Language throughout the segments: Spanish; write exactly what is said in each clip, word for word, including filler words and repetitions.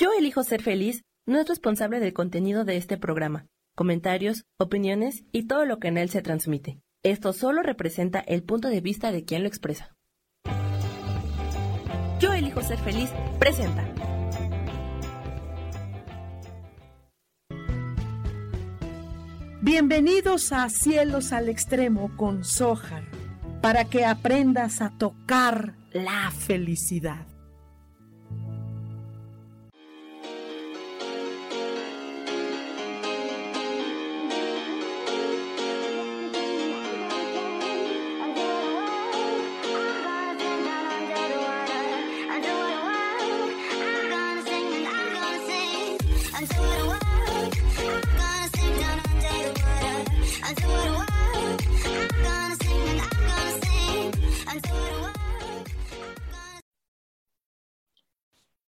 Yo Elijo Ser Feliz no es responsable del contenido de este programa, comentarios, opiniones y todo lo que en él se transmite. Esto solo representa el punto de vista de quien lo expresa. Yo Elijo Ser Feliz presenta. Bienvenidos a Cielos al Extremo con Sohar, para que aprendas a tocar la felicidad.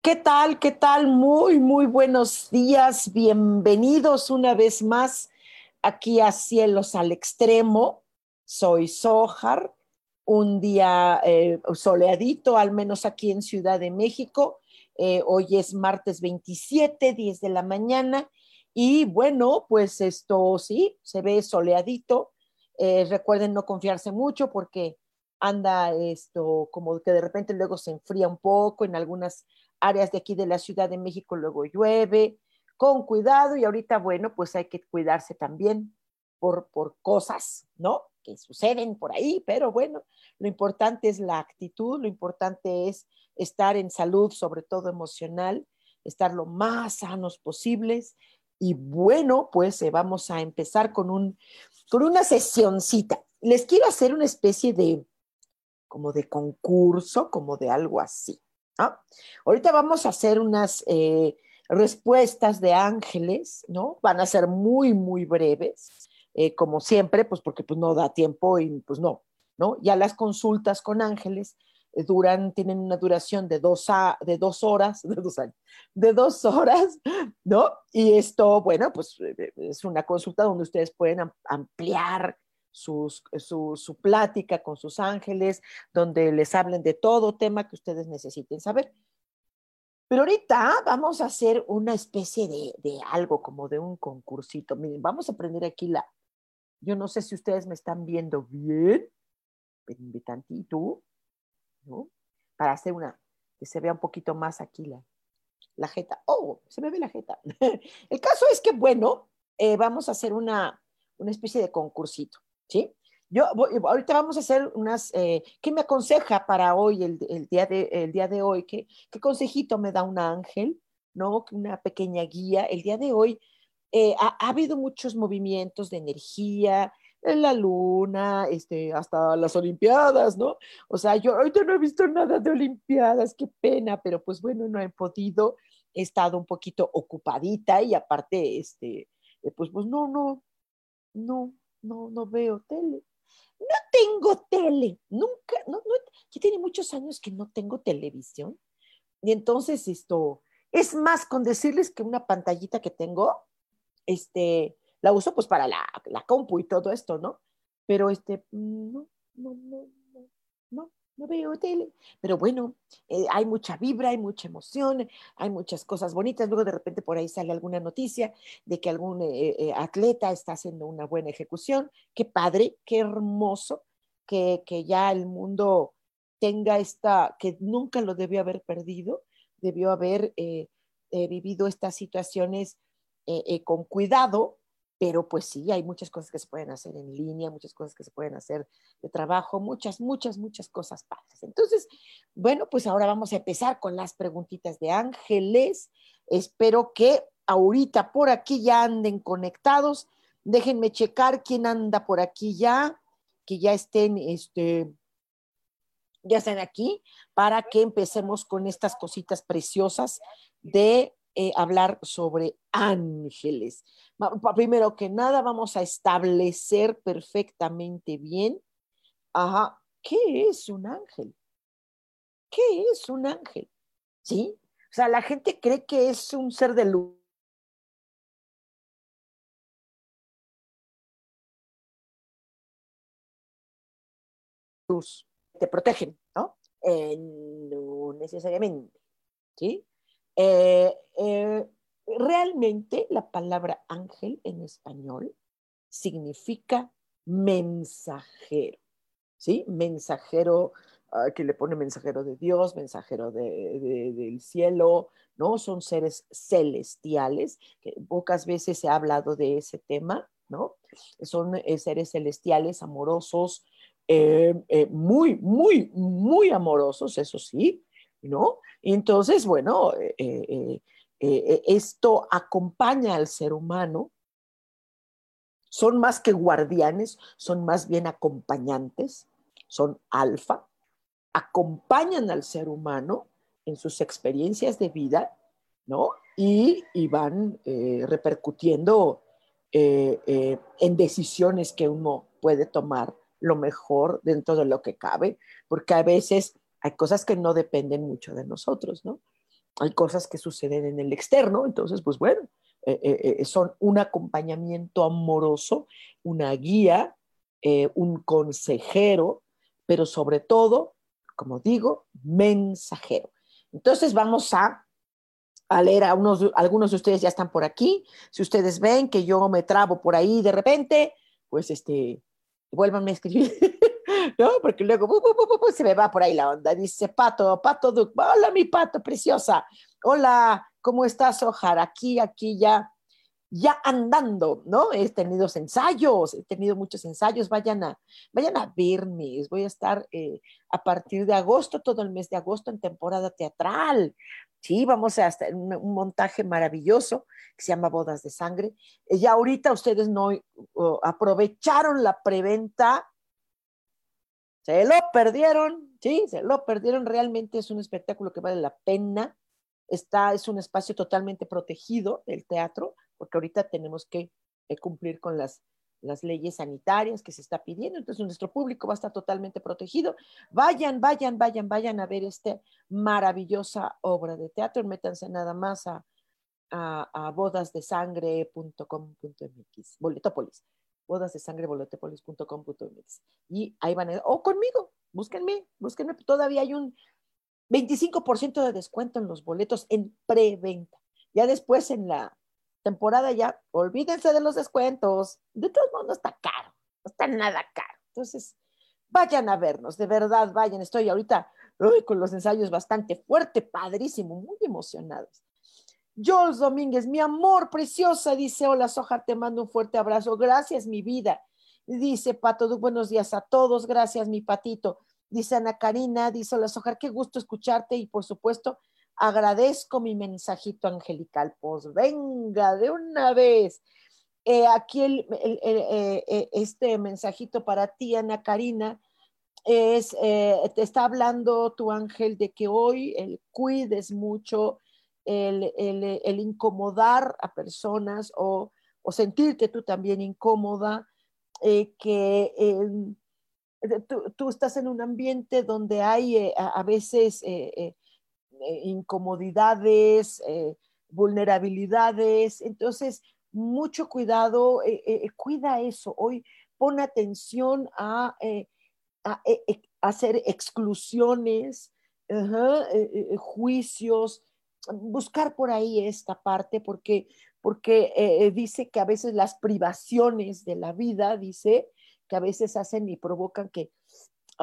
¿Qué tal? ¿Qué tal? Muy, muy buenos días. Bienvenidos una vez más aquí a Cielos al Extremo. Soy Sohar. Un día eh, soleadito, al menos aquí en Ciudad de México. Eh, hoy es martes veintisiete, diez de la mañana. Y bueno, pues esto sí, se ve soleadito. Eh, recuerden no confiarse mucho porque anda esto como que de repente luego se enfría un poco en algunas áreas de aquí de la Ciudad de México, luego llueve, con cuidado, y ahorita, bueno, pues hay que cuidarse también por, por cosas, ¿no? Que suceden por ahí, pero bueno, lo importante es la actitud, lo importante es estar en salud, sobre todo emocional, estar lo más sanos posibles, y bueno, pues eh, vamos a empezar con, un, con una sesioncita. Les quiero hacer una especie de, como de concurso, como de algo así. ¿Ah? Ahorita vamos a hacer unas eh, respuestas de ángeles, ¿no? Van a ser muy, muy breves, eh, como siempre, pues porque pues, no da tiempo y pues no, ¿no? Ya las consultas con ángeles eh, duran, tienen una duración de dos, a, de dos horas, de dos años, de dos horas, ¿no? Y esto, bueno, pues es una consulta donde ustedes pueden ampliar Sus, su, su plática con sus ángeles, donde les hablen de todo tema que ustedes necesiten saber. Pero ahorita vamos a hacer una especie de, de algo, como de un concursito. Miren, vamos a prender aquí la... Yo no sé si ustedes me están viendo bien. Espérenme tantito, ¿no? Para hacer una... Que se vea un poquito más aquí la, la jeta. ¡Oh! Se me ve la jeta. El caso es que, bueno, eh, vamos a hacer una, una especie de concursito. ¿Sí? Yo, ahorita vamos a hacer unas, eh, ¿qué me aconseja para hoy, el, el, día, de, el día de hoy? ¿Qué, qué consejito me da un ángel? ¿No? Una pequeña guía. El día de hoy eh, ha, ha habido muchos movimientos de energía, en la luna, este, hasta las olimpiadas, ¿no? O sea, yo ahorita no he visto nada de olimpiadas, qué pena, pero pues bueno, no he podido, he estado un poquito ocupadita y aparte, este, pues, pues no, no, no. No, no veo tele. No tengo tele. Nunca, no, no. Ya tiene muchos años que no tengo televisión. Y entonces esto, es más, con decirles que una pantallita que tengo, este, la uso pues para la, la compu y todo esto, ¿no? Pero este, no, no, no, no, no, no veo tele. Pero bueno, eh, hay mucha vibra, hay mucha emoción, hay muchas cosas bonitas. Luego de repente por ahí sale alguna noticia de que algún eh, eh, atleta está haciendo una buena ejecución. Qué padre, qué hermoso que, que ya el mundo tenga esta, que nunca lo debió haber perdido, debió haber eh, eh, vivido estas situaciones eh, eh, con cuidado. Pero pues sí, hay muchas cosas que se pueden hacer en línea, muchas cosas que se pueden hacer de trabajo, muchas, muchas, muchas cosas padres. Entonces, bueno, pues ahora vamos a empezar con las preguntitas de ángeles. Espero que ahorita por aquí ya anden conectados. Déjenme checar quién anda por aquí ya, que ya estén, este, ya estén aquí, para que empecemos con estas cositas preciosas de Eh, hablar sobre ángeles. Primero que nada, vamos a establecer perfectamente bien, ajá, ¿qué es un ángel? ¿Qué es un ángel? ¿Sí? O sea, la gente cree que es un ser de luz. Luz. Te protegen, ¿no? Eh, no necesariamente, ¿sí? Eh, eh, realmente la palabra ángel en español significa mensajero, ¿sí? Mensajero, uh, que le pone mensajero de Dios, mensajero de, de, del cielo, ¿no? Son seres celestiales, que pocas veces se ha hablado de ese tema, ¿no? Son eh, seres celestiales, amorosos, eh, eh, muy, muy, muy amorosos, eso sí, ¿no? Entonces, bueno, eh, eh, eh, esto acompaña al ser humano. Son más que guardianes, son más bien acompañantes, son alfa, acompañan al ser humano en sus experiencias de vida, ¿no? Y, y van eh, repercutiendo eh, eh, en decisiones que uno puede tomar lo mejor dentro de lo que cabe, porque a veces hay cosas que no dependen mucho de nosotros, ¿no? Hay cosas que suceden en el externo, entonces, pues bueno, eh, eh, son un acompañamiento amoroso, una guía, eh, un consejero, pero sobre todo, como digo, mensajero. Entonces vamos a, a leer a unos, algunos de ustedes ya están por aquí. Si ustedes ven que yo me trabo por ahí de repente, pues este, vuélvanme a escribir. No, porque luego bu, bu, bu, bu, se me va por ahí la onda. Dice Pato, Pato Duque, hola mi Pato preciosa, hola, ¿cómo estás, Sohar? Aquí, aquí ya, ya andando, ¿no? He tenido ensayos, he tenido muchos ensayos, vayan a, vayan a verme, voy a estar eh, a partir de agosto, todo el mes de agosto en temporada teatral. Sí, vamos a hacer un, un montaje maravilloso que se llama Bodas de Sangre. Eh, ya ahorita ustedes no oh, aprovecharon la preventa. Se lo perdieron, sí, se lo perdieron. Realmente es un espectáculo que vale la pena. Está, es un espacio totalmente protegido, el teatro, porque ahorita tenemos que cumplir con las, las leyes sanitarias que se está pidiendo. Entonces nuestro público va a estar totalmente protegido. Vayan, vayan, vayan, vayan a ver esta maravillosa obra de teatro. Métanse nada más a, a, a bodas de sangre punto com punto m x, Boletopolis. bodas de sangre bolotépolis punto com punto m x y ahí van a, o conmigo, búsquenme, búsquenme, todavía hay un veinticinco por ciento de descuento en los boletos en preventa. Ya después en la temporada ya, olvídense de los descuentos, de todos modos no está caro, no está nada caro. Entonces, vayan a vernos, de verdad, vayan, estoy ahorita uy, con los ensayos bastante fuerte, padrísimo, muy emocionados. Jolz Domínguez, mi amor preciosa, dice, hola Sohar, te mando un fuerte abrazo, gracias mi vida, dice Pato Duque, buenos días a todos, gracias mi patito, dice Ana Karina, dice, hola Sohar, qué gusto escucharte y por supuesto agradezco mi mensajito angelical, pues venga de una vez, eh, aquí el, el, el, el, el, este mensajito para ti Ana Karina, es, eh, te está hablando tu ángel de que hoy el cuides mucho, El, el, el incomodar a personas o, o sentirte tú también incómoda, eh, que eh, tú, tú estás en un ambiente donde hay eh, a, a veces eh, eh, incomodidades, eh, vulnerabilidades, entonces mucho cuidado, eh, eh, cuida eso, hoy pon atención a, eh, a, eh, a hacer exclusiones, uh-huh, eh, eh, juicios, buscar por ahí esta parte porque, porque eh, dice que a veces las privaciones de la vida, dice, que a veces hacen y provocan que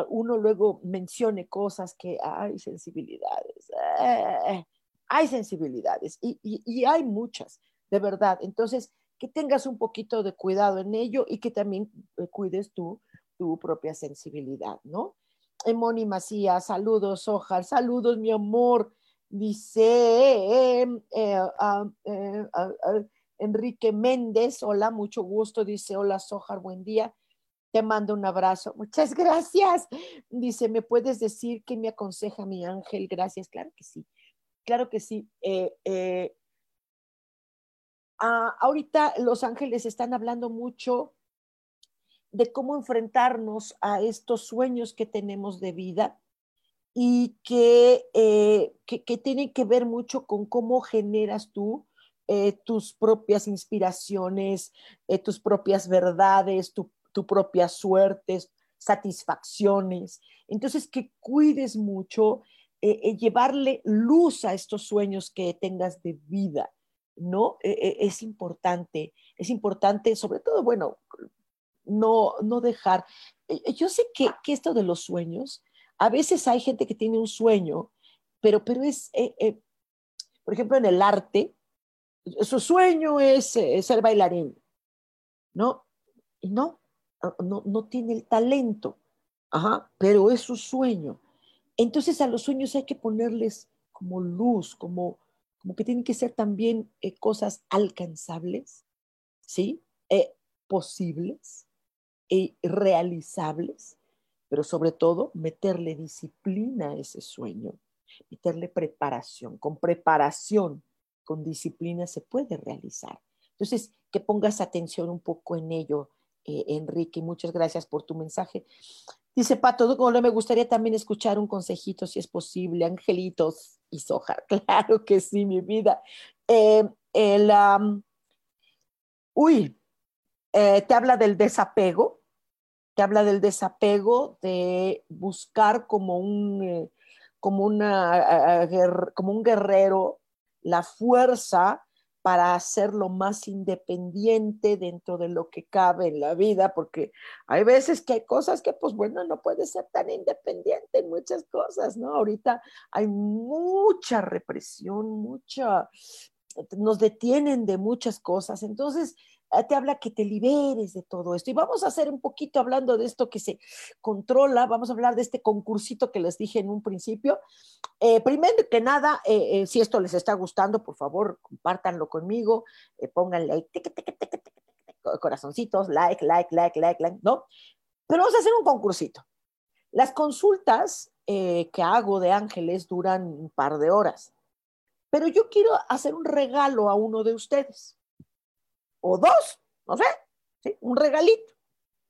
uno luego mencione cosas que hay sensibilidades, eh, hay sensibilidades y, y, y hay muchas, de verdad. Entonces, que tengas un poquito de cuidado en ello y que también cuides tú, tu propia sensibilidad, ¿no? Emoni Macías, saludos, Sohar, saludos, mi amor. Dice eh, eh, uh, eh, uh, uh, Enrique Méndez, hola, mucho gusto, dice, hola Sohar, buen día, te mando un abrazo, muchas gracias, dice, ¿me puedes decir qué me aconseja mi ángel? Gracias, claro que sí, claro que sí. Eh, eh, ah, ahorita los ángeles están hablando mucho de cómo enfrentarnos a estos sueños que tenemos de vida, y que, eh, que, que tiene que ver mucho con cómo generas tú eh, tus propias inspiraciones, eh, tus propias verdades, tu, tu propia suerte, satisfacciones. Entonces, que cuides mucho eh, eh, llevarle luz a estos sueños que tengas de vida, ¿no? Eh, eh, es importante, es importante, sobre todo, bueno, no, no dejar. Eh, yo sé que, que esto de los sueños, a veces hay gente que tiene un sueño, pero, pero es, eh, eh, por ejemplo, en el arte, su sueño es eh, ser bailarín, ¿no? Y no, no, no tiene el talento, ajá, pero es su sueño. Entonces a los sueños hay que ponerles como luz, como, como que tienen que ser también eh, cosas alcanzables, ¿sí? Eh, posibles y eh, realizables, pero sobre todo meterle disciplina a ese sueño, meterle preparación. Con preparación, con disciplina se puede realizar. Entonces, que pongas atención un poco en ello, eh, Enrique, muchas gracias por tu mensaje. Dice Pato, como me gustaría también escuchar un consejito, si es posible, Angelitos y Sohar. Claro que sí, mi vida. Eh, el, um, uy, eh, te habla del desapego, te habla del desapego, de buscar como un, eh, como una, eh, como un guerrero la fuerza para hacerlo más independiente dentro de lo que cabe en la vida, porque hay veces que hay cosas que, pues bueno, no puedes ser tan independiente en muchas cosas, ¿no? Ahorita hay mucha represión, mucha, nos detienen de muchas cosas, entonces te habla que te liberes de todo esto. Y vamos a hacer un poquito hablando de esto que se controla, vamos a hablar de este concursito que les dije en un principio. Eh, primero que nada, eh, eh, si esto les está gustando, por favor, compártanlo conmigo, eh, pónganle ahí, tic, tic, tic, tic, tic, tic, corazoncitos, like, like, like, like, like, ¿no? Pero vamos a hacer un concursito. Las consultas eh, que hago de ángeles duran un par de horas, pero yo quiero hacer un regalo a uno de ustedes, o dos, no sé, ¿sí? Un regalito,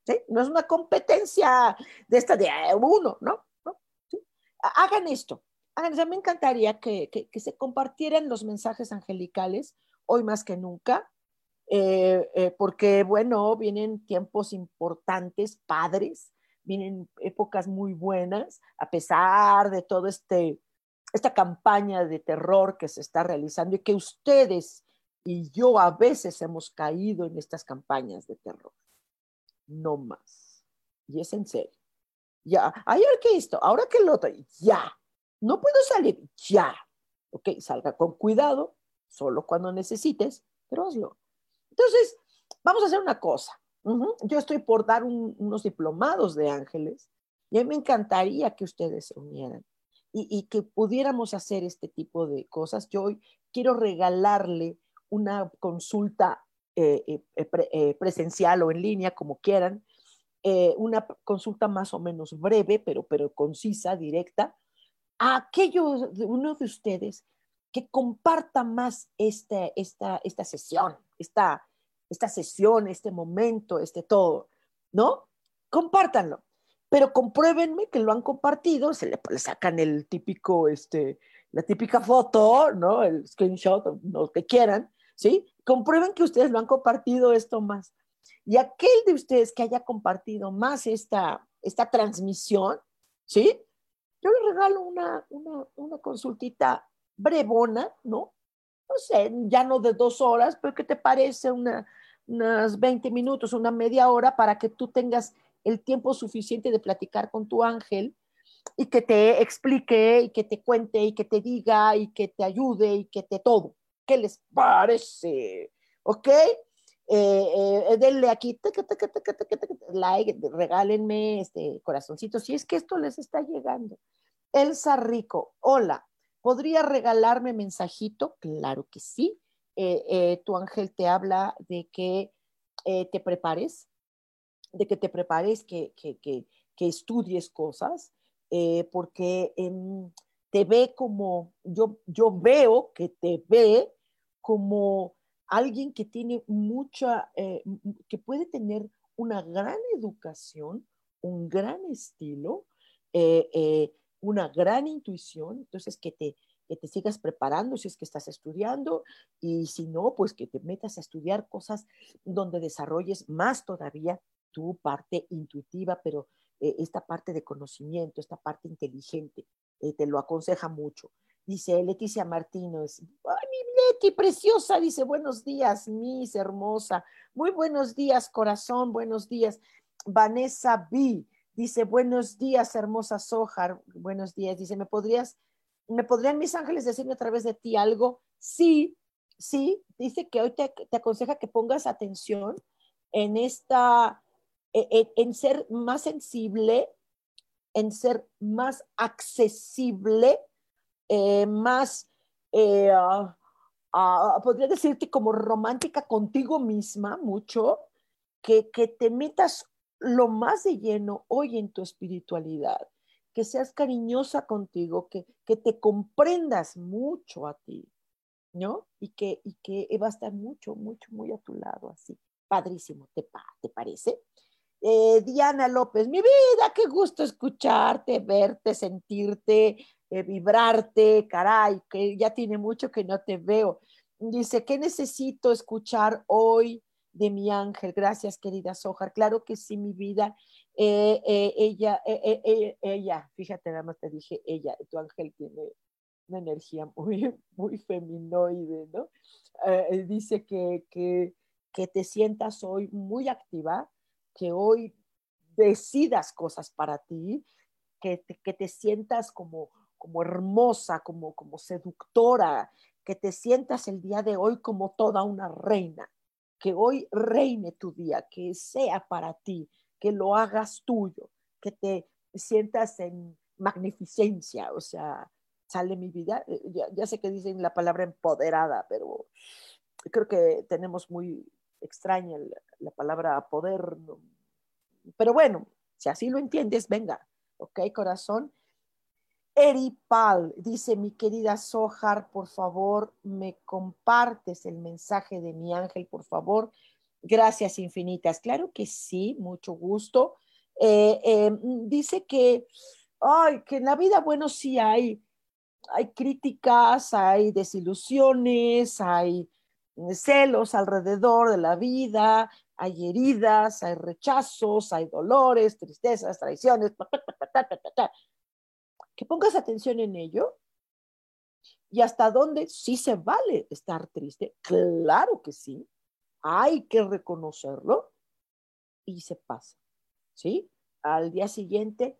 ¿sí? No es una competencia de esta de uno, ¿no? ¿No? ¿Sí? Hagan esto. A mí me encantaría que, que, que se compartieran los mensajes angelicales hoy más que nunca, eh, eh, porque, bueno, vienen tiempos importantes, padres, vienen épocas muy buenas, a pesar de toda este, esta campaña de terror que se está realizando y que ustedes y yo a veces hemos caído en estas campañas de terror. No más. Y es en serio. Ya, ahora que esto, ahora que lo otro, ya. No puedo salir, ya. Ok, salga con cuidado, solo cuando necesites, pero hazlo. Entonces, vamos a hacer una cosa. Uh-huh. Yo estoy por dar un, unos diplomados de ángeles y a mí me encantaría que ustedes se unieran y, y que pudiéramos hacer este tipo de cosas. Yo hoy quiero regalarle una consulta eh, eh, pre, eh, presencial o en línea, como quieran, eh, una consulta más o menos breve, pero, pero concisa, directa, a aquellos, uno de ustedes que comparta más esta, esta, esta sesión, esta, esta sesión, este momento, este todo, ¿no? Compártanlo, pero compruébenme que lo han compartido, se le, le sacan el típico, este, la típica foto, ¿no? El screenshot, lo que quieran, ¿sí? Comprueben que ustedes lo han compartido esto más. Y aquel de ustedes que haya compartido más esta, esta transmisión, ¿sí? Yo les regalo una, una, una consultita brevona, ¿no? No sé, ya no de dos horas, pero ¿qué te parece? Una, unas veinte minutos, una media hora para que tú tengas el tiempo suficiente de platicar con tu ángel y que te explique, y que te cuente, y que te diga, y que te ayude, y que te todo. ¿Qué les parece? ¿Ok? Eh, eh, denle aquí taca, taca, taca, taca, taca, like, regálenme este corazoncito si es que esto les está llegando. Elsa Rico, hola, ¿podría regalarme mensajito? Claro que sí. Eh, eh, tu ángel te habla de que eh, te prepares, de que te prepares, que, que, que, que estudies cosas, eh, porque eh, te ve como, yo, yo veo que te ve como alguien que tiene mucha, eh, que puede tener una gran educación, un gran estilo, eh, eh, una gran intuición, entonces que te, que te sigas preparando si es que estás estudiando y si no, pues que te metas a estudiar cosas donde desarrolles más todavía tu parte intuitiva, pero eh, esta parte de conocimiento, esta parte inteligente, eh, te lo aconseja mucho. Dice Leticia Martínez, ¡ay, mi Leti, preciosa! Dice, buenos días, mis hermosa. Muy buenos días, corazón, buenos días. Vanessa B dice, buenos días, hermosa Sohar, buenos días. Dice, ¿me podrías, me podrían mis ángeles decirme a través de ti algo? Sí, sí. Dice que hoy te, te aconseja que pongas atención en esta, en, en ser más sensible, en ser más accesible, Eh, más, eh, uh, uh, podría decirte como romántica contigo misma mucho, que, que te metas lo más de lleno hoy en tu espiritualidad, que seas cariñosa contigo, que, que te comprendas mucho a ti, ¿no? Y que, y que va a estar mucho, mucho, muy a tu lado, así. Padrísimo, ¿te, pa, te parece? Eh, Diana López, mi vida, qué gusto escucharte, verte, sentirte, eh, vibrarte, caray, que ya tiene mucho que no te veo. Dice, ¿qué necesito escuchar hoy de mi ángel? Gracias, querida Sohar. Claro que sí, mi vida. Eh, eh, ella, eh, eh, ella, fíjate, nada más te dije ella, tu ángel tiene una energía muy, muy feminoide, ¿no? Eh, dice que, que, que te sientas hoy muy activa, que hoy decidas cosas para ti, que te, que te sientas como, como hermosa, como, como seductora, que te sientas el día de hoy como toda una reina, que hoy reine tu día, que sea para ti, que lo hagas tuyo, que te sientas en magnificencia, o sea, sale mi vida. Ya, ya sé que dicen la palabra empoderada, pero creo que tenemos muy extraña la, la palabra poder, pero bueno, si así lo entiendes, venga, ok, corazón. Eri Pal dice, mi querida Sohar, por favor, me compartes el mensaje de mi ángel, por favor, gracias infinitas. Claro que sí, mucho gusto. Eh, eh, dice que, ay, que en la vida, bueno, sí hay, hay críticas, hay desilusiones, hay celos alrededor de la vida, hay heridas, hay rechazos, hay dolores, tristezas, traiciones, ta, ta, ta, ta, ta, ta, ta. Que pongas atención en ello y hasta dónde sí se vale estar triste, claro que sí, hay que reconocerlo y se pasa, ¿sí? Al día siguiente,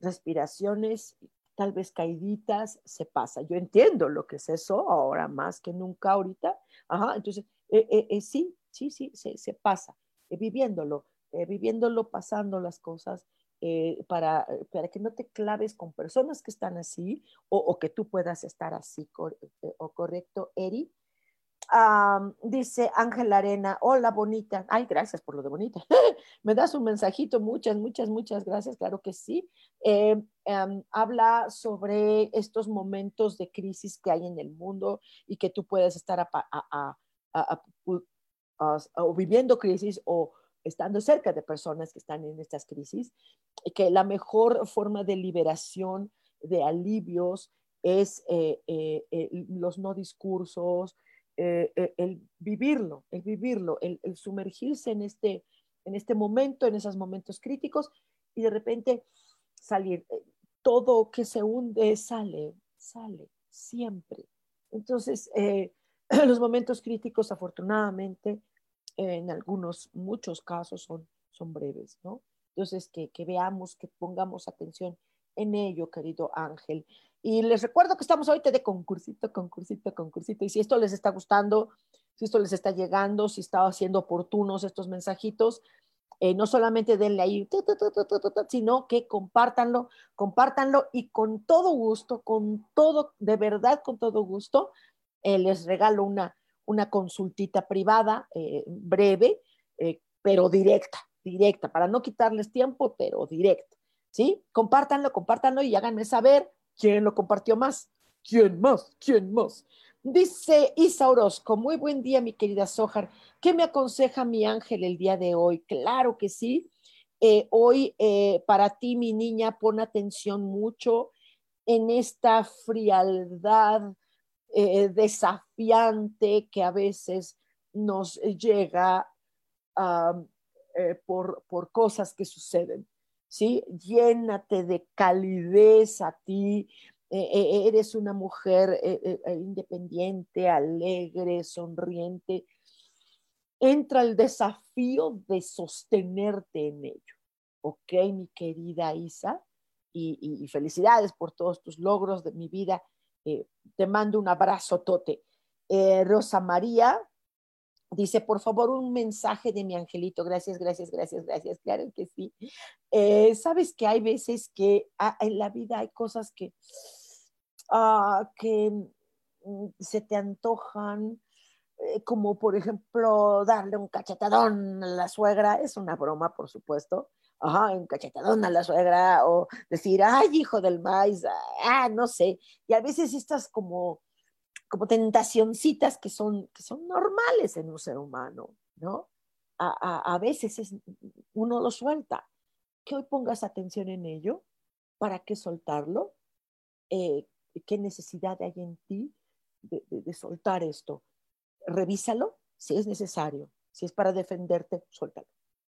respiraciones, tal vez caíditas, se pasa. Yo entiendo lo que es eso ahora más que nunca ahorita. Ajá, entonces, eh, eh, eh, sí, sí, sí, se, se pasa. Eh, viviéndolo, eh, viviéndolo, pasando las cosas eh, para, para que no te claves con personas que están así o, o que tú puedas estar así, cor, eh, o correcto, Eri. Um, dice Ángel Arena, hola bonita, ay gracias por lo de bonita, me das un mensajito, muchas, muchas, muchas gracias, claro que sí. eh, um, habla sobre estos momentos de crisis que hay en el mundo y que tú puedes estar a, a, a, a, a, o viviendo crisis o estando cerca de personas que están en estas crisis, que la mejor forma de liberación, de alivios es eh, eh, eh, los no discursos, Eh, eh, el vivirlo, el vivirlo, el, el sumergirse en este, en este momento, en esos momentos críticos y de repente salir. Eh, todo que se hunde sale, sale, siempre. Entonces, eh, los momentos críticos, afortunadamente, eh, en algunos, muchos casos son, son breves, ¿no? Entonces, que, que veamos, que pongamos atención en ello, querido Ángel. Y les recuerdo que estamos ahorita de concursito, concursito, concursito. Y si esto les está gustando, si esto les está llegando, si está siendo oportunos estos mensajitos, eh, no solamente denle ahí, tu, tu, tu, tu, tu, tu, sino que compártanlo, compártanlo y con todo gusto, con todo, de verdad, con todo gusto, eh, les regalo una, una consultita privada, eh, breve, eh, pero directa, directa, para no quitarles tiempo, pero directa, ¿sí? Compártanlo, compártanlo y háganme saber. ¿Quién lo compartió más? ¿Quién más? ¿Quién más? Dice Isa Orozco, muy buen día, mi querida Sohar. ¿Qué me aconseja mi ángel el día de hoy? Claro que sí. Eh, hoy, eh, para ti, mi niña, pon atención mucho en esta frialdad eh, desafiante que a veces nos llega uh, eh, por, por cosas que suceden. ¿sí? Llénate de calidez a ti. Eh, eres una mujer eh, eh, independiente, alegre, sonriente. Entra el desafío de sostenerte en ello. Ok, mi querida Isa, y, y, y felicidades por todos tus logros de mi vida. Eh, te mando un abrazo, Tote. Eh, Rosa María dice, por favor, un mensaje de mi angelito. Gracias, gracias, gracias, gracias. Claro que sí. Eh, Sabes que hay veces que ah, en la vida hay cosas que... Ah, que se te antojan, eh, como por ejemplo darle un cachetadón a la suegra, es una broma por supuesto, ajá, un cachetadón a la suegra, o decir, ay, hijo del maíz, ah, no sé, y a veces estas como, como tentacioncitas que son, que son normales en un ser humano, ¿no? A, a, a veces es, uno lo suelta, que hoy pongas atención en ello, ¿para qué soltarlo? Eh, ¿Qué necesidad hay en ti de, de, de soltar esto? Revísalo si es necesario. Si es para defenderte, suéltalo.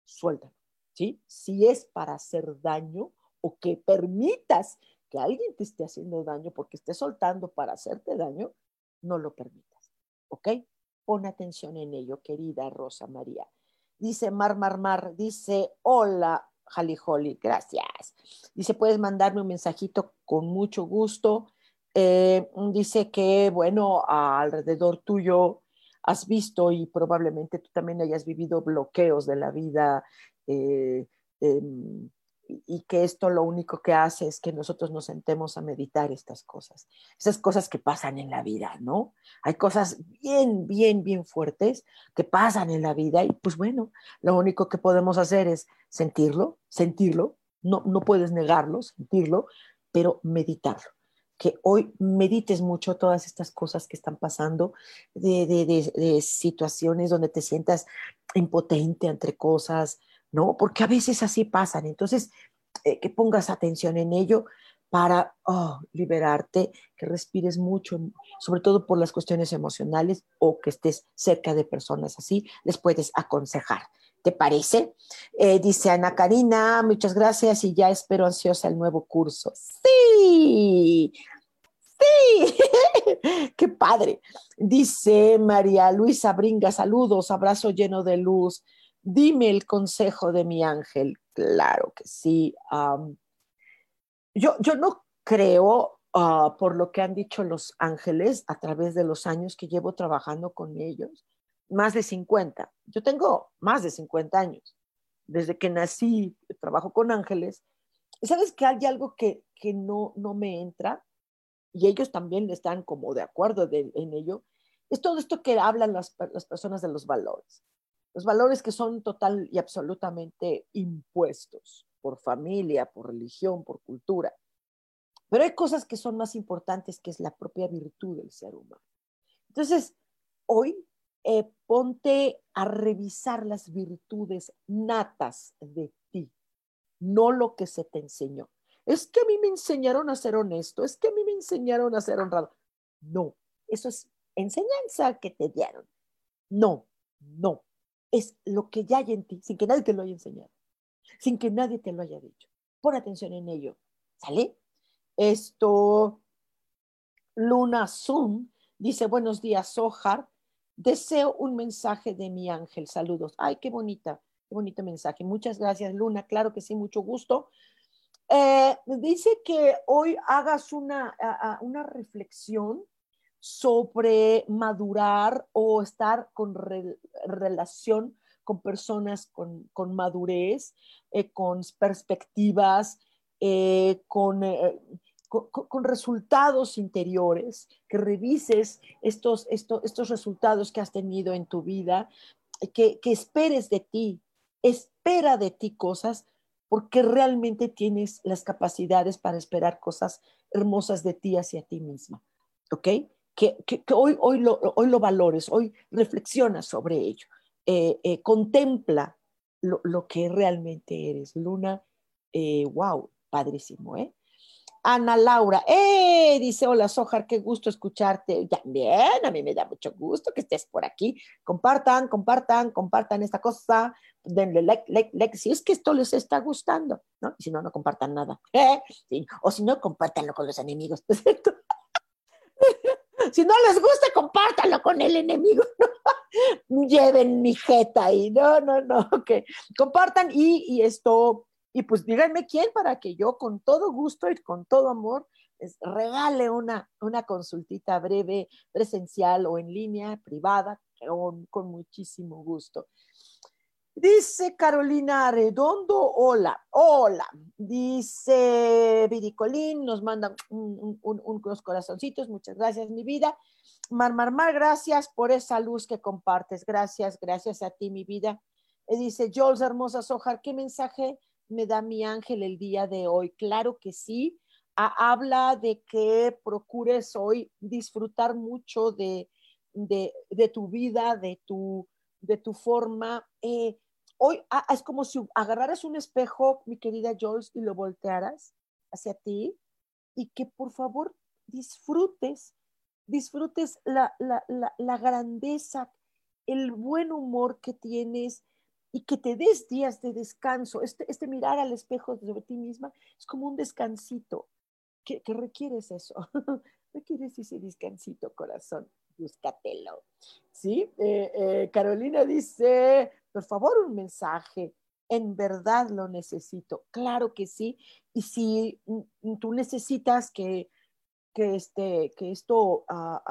Suéltalo, ¿sí? Si es para hacer daño o que permitas que alguien te esté haciendo daño porque esté soltando para hacerte daño, no lo permitas, ¿ok? Pon atención en ello, querida Rosa María. Dice Mar Mar Mar, dice, hola, Jalijoli, gracias. Dice, puedes mandarme un mensajito con mucho gusto. Eh, dice que, bueno, alrededor tuyo has visto y probablemente tú también hayas vivido bloqueos de la vida eh, eh, y que esto lo único que hace es que nosotros nos sentemos a meditar estas cosas. Esas cosas que pasan en la vida, ¿no? Hay cosas bien, bien, bien fuertes que pasan en la vida y pues bueno, lo único que podemos hacer es sentirlo, sentirlo, no, no puedes negarlo, sentirlo, pero meditarlo. Que hoy medites mucho todas estas cosas que están pasando, de, de, de, de situaciones donde te sientas impotente entre cosas, ¿no? Porque a veces así pasan. Entonces, eh, que pongas atención en ello para oh, liberarte, que respires mucho, sobre todo por las cuestiones emocionales o que estés cerca de personas así, les puedes aconsejar. ¿Te parece? Eh, dice Ana Karina, muchas gracias y ya espero ansiosa el nuevo curso. ¡Sí! ¡Sí! ¡Qué padre! Dice María Luisa Bringa, saludos, abrazo lleno de luz. Dime el consejo de mi ángel. Claro que sí. Um, yo, yo no creo, uh, por lo que han dicho los ángeles a través de los años que llevo trabajando con ellos, más de cincuenta. Yo tengo más de cincuenta años. Desde que nací, trabajo con ángeles. ¿Sabes que hay algo que, que no, no me entra? Y ellos también están como de acuerdo de, en ello. Es todo esto que hablan las, las personas de los valores. Los valores que son total y absolutamente impuestos por familia, por religión, por cultura. Pero hay cosas que son más importantes, que es la propia virtud del ser humano. Entonces, hoy... Eh, ponte a revisar las virtudes natas de ti, no lo que se te enseñó. Es que a mí me enseñaron a ser honesto, es que a mí me enseñaron a ser honrado. No, eso es enseñanza que te dieron. No, no, es lo que ya hay en ti, sin que nadie te lo haya enseñado, sin que nadie te lo haya dicho. Pon atención en ello, ¿sale? Esto, Luna Zoom dice, buenos días, Sohar. Deseo un mensaje de mi ángel. Saludos. Ay, qué bonita, qué bonito mensaje. Muchas gracias, Luna. Claro que sí, mucho gusto. Eh, dice que hoy hagas una, a, a, una reflexión sobre madurar o estar con re, relación con personas con, con madurez, eh, con perspectivas, eh, con... Eh, Con, con resultados interiores, que revises estos, estos, estos resultados que has tenido en tu vida, que, que esperes de ti, espera de ti cosas, porque realmente tienes las capacidades para esperar cosas hermosas de ti hacia ti misma, ¿ok? Que, que, que hoy, hoy, lo, hoy lo valores, hoy reflexiona sobre ello, eh, eh, contempla lo, lo que realmente eres. Luna, eh, wow, padrísimo, ¿eh? Ana Laura, ¡eh! Dice, hola Sohar, qué gusto escucharte. También, a mí me da mucho gusto que estés por aquí. Compartan, compartan, compartan esta cosa. Denle like, like, like, si es que esto les está gustando, ¿no? Y si no, no compartan nada. ¿Eh? Sí. O si no, compártanlo con los enemigos, ¿no es cierto? Si no les gusta, compártanlo con el enemigo, ¿no? Lleven mi jeta ahí, no, no, no, que compartan y, y esto... Y pues díganme quién para que yo con todo gusto y con todo amor les regale una, una consultita breve, presencial o en línea, privada, con, con muchísimo gusto. Dice Carolina Redondo, hola, hola. Dice Viricolín, nos mandan un, un, un, unos corazoncitos, muchas gracias, mi vida. Mar Mar Mar, gracias por esa luz que compartes, gracias, gracias a ti, mi vida. Dice Jolz, hermosa Sohar, ¿qué mensaje me da mi ángel el día de hoy? Claro que sí, a, habla de que procures hoy disfrutar mucho de, de, de tu vida, de tu, de tu forma. Eh, hoy a, es como si agarraras un espejo, mi querida Jolz, y lo voltearas hacia ti, y que por favor disfrutes, disfrutes la, la, la, la grandeza, el buen humor que tienes, y que te des días de descanso. Este, este mirar al espejo de ti misma es como un descansito, que, que requieres eso, requieres ese descansito, corazón, búscatelo, ¿sí? Eh, eh, Carolina dice, por favor, un mensaje, en verdad lo necesito. Claro que sí, y si tú necesitas que, que, este, que esto, uh,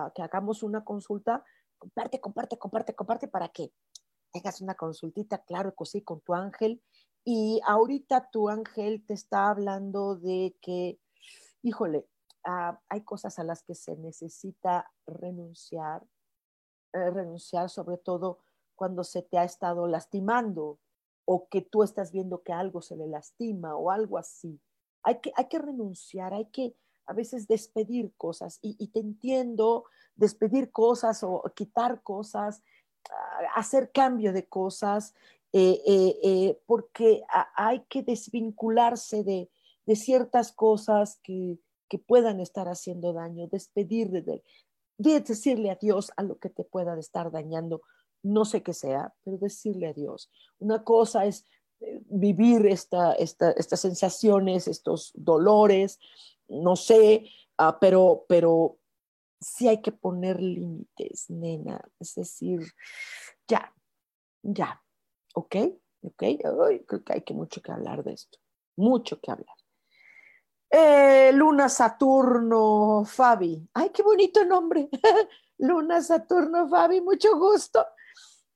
uh, que hagamos una consulta, comparte, comparte, comparte, comparte, ¿para qué? Hagas una consultita, claro que sí, con tu ángel. Y ahorita tu ángel te está hablando de que, híjole, uh, hay cosas a las que se necesita renunciar, eh, renunciar sobre todo cuando se te ha estado lastimando o que tú estás viendo que algo se le lastima o algo así. Hay que, hay que renunciar, hay que a veces despedir cosas y, y te entiendo, despedir cosas o quitar cosas, hacer cambio de cosas, eh, eh, eh, porque a, hay que desvincularse de, de ciertas cosas que, que puedan estar haciendo daño, despedir de, de, de decirle adiós a lo que te pueda estar dañando, no sé qué sea, pero decirle adiós. Una cosa es vivir esta, esta, estas sensaciones, estos dolores, no sé, uh, pero... pero sí hay que poner límites, nena. Es decir, ya, ya, ¿ok? ¿Ok? Ay, creo que hay que mucho que hablar de esto, mucho que hablar. Eh, Luna Saturno Fabi, ¡ay, qué bonito nombre! Luna Saturno Fabi, mucho gusto.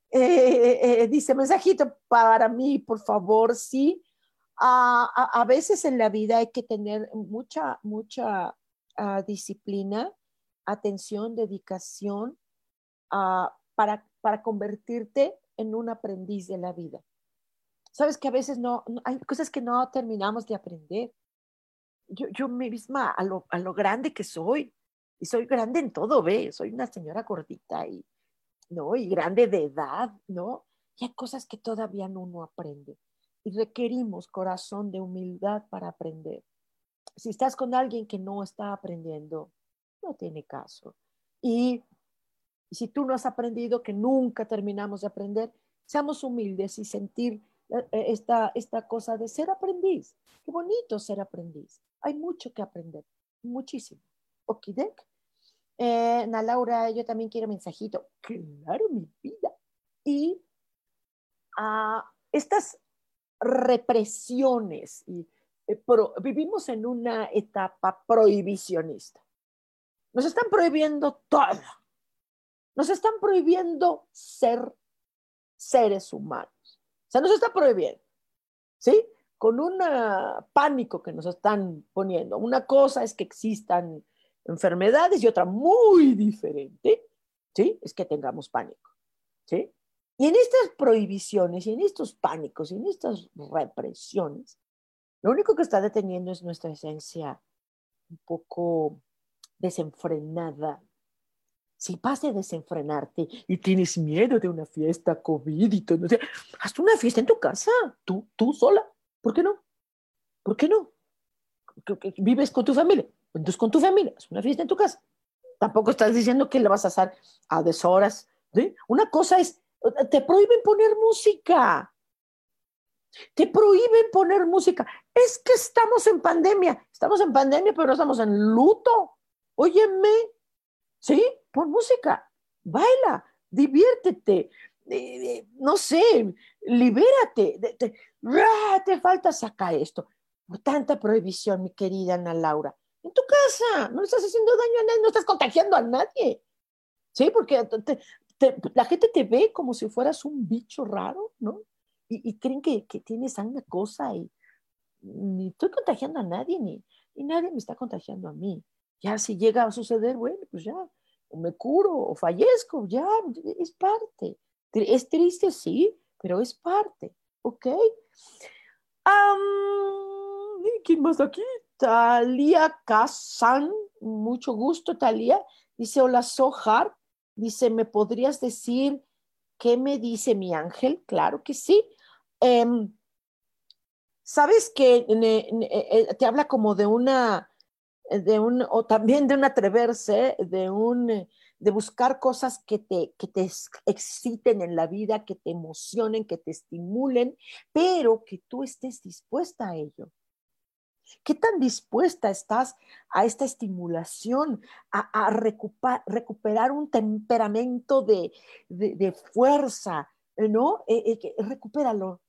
Eh, eh, dice, mensajito para mí, por favor, sí. A, a, a veces en la vida hay que tener mucha, mucha uh, disciplina, atención, dedicación, uh, para, para convertirte en un aprendiz de la vida. Sabes que a veces no, no hay cosas que no terminamos de aprender. Yo, yo misma, a lo, a lo grande que soy, y soy grande en todo, ¿ve? Soy una señora gordita y, ¿no? Y grande de edad, ¿no? Y hay cosas que todavía no uno aprende. Y requerimos corazón de humildad para aprender. Si estás con alguien que no está aprendiendo, no tiene caso. Y si tú no has aprendido, que nunca terminamos de aprender, seamos humildes y sentir esta, esta cosa de ser aprendiz. Qué bonito ser aprendiz. Hay mucho que aprender, muchísimo. Okidek. Eh, Ana Laura, yo también quiero mensajito. Claro, mi vida. Y uh, estas represiones, y, eh, pro, vivimos en una etapa prohibicionista. Nos están prohibiendo todo. Nos están prohibiendo ser seres humanos. O sea, nos está prohibiendo, ¿sí? Con un pánico que nos están poniendo. Una cosa es que existan enfermedades y otra muy diferente, ¿sí? Es que tengamos pánico, ¿sí? Y en estas prohibiciones y en estos pánicos y en estas represiones, lo único que está deteniendo es nuestra esencia un poco desenfrenada. Si vas a desenfrenarte y tienes miedo de una fiesta COVID y todo, haz una fiesta en tu casa, tú, tú sola. ¿Por qué no? ¿Por qué no? vives con tu familia, entonces con tu familia, es una fiesta en tu casa. Tampoco estás diciendo que la vas a hacer a deshoras, ¿sí? Una cosa es, te prohíben poner música. Te prohíben poner música. Es que estamos en pandemia. Estamos en pandemia, pero no estamos en luto. Óyeme, ¿sí? Pon música, baila, diviértete, eh, eh, no sé, libérate. De, te, rah, te falta sacar esto. Por tanta prohibición, mi querida Ana Laura. En tu casa, no le estás haciendo daño a nadie, no estás contagiando a nadie. Sí, porque te, te, la gente te ve como si fueras un bicho raro, ¿no? Y, y creen que, que tienes alguna cosa y ni estoy contagiando a nadie, ni, ni nadie me está contagiando a mí. Ya si llega a suceder, bueno, pues ya, o me curo, o fallezco, ya, es parte. Es triste, sí, pero es parte, ¿ok? Um, ¿Quién más aquí? Talía Kazan, mucho gusto, Talía. Dice, hola, Sohar. Dice, ¿me podrías decir qué me dice mi ángel? Claro que sí. Um, ¿Sabes que ne, ne, te habla como de una... de un, o también de un atreverse, de, un, de buscar cosas que te, que te exciten en la vida, que te emocionen, que te estimulen, pero que tú estés dispuesta a ello? ¿Qué tan dispuesta estás a esta estimulación, a, a recuperar, recuperar un temperamento de, de, de fuerza, ¿no? Eh, eh, recupéralo,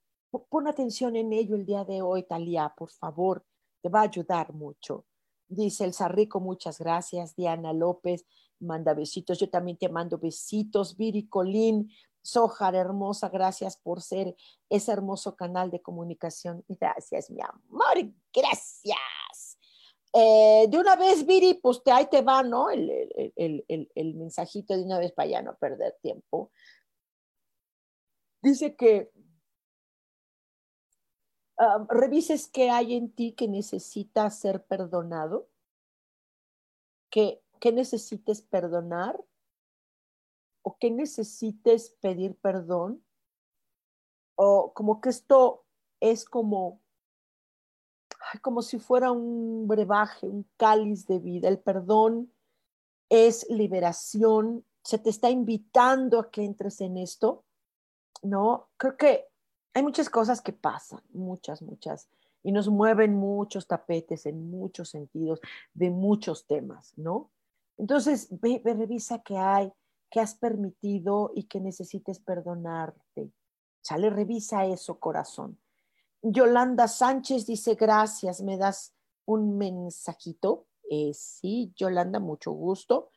pon atención en ello el día de hoy, Talía, por favor, te va a ayudar mucho. Dice Elsa Rico, muchas gracias. Diana López manda besitos. Yo también te mando besitos. Viri Colín, Sohar, hermosa, gracias por ser ese hermoso canal de comunicación. Gracias, mi amor, gracias. Eh, de una vez, Viri, pues te, ahí te va, ¿no? El, el, el, el, el mensajito de una vez para ya no perder tiempo. Dice que Uh, revises qué hay en ti que necesita ser perdonado, que, que necesites perdonar o que necesites pedir perdón, o como que esto es como, ay, como si fuera un brebaje, un cáliz de vida. El perdón es liberación, se te está invitando a que entres en esto, ¿no? Creo que hay muchas cosas que pasan, muchas, muchas, y nos mueven muchos tapetes en muchos sentidos, de muchos temas, ¿no? Entonces, ve, ve, revisa qué hay, qué has permitido y que necesites perdonarte. Sale, revisa eso, corazón. Yolanda Sánchez dice, gracias, ¿me das un mensajito? Eh, sí, Yolanda, mucho gusto.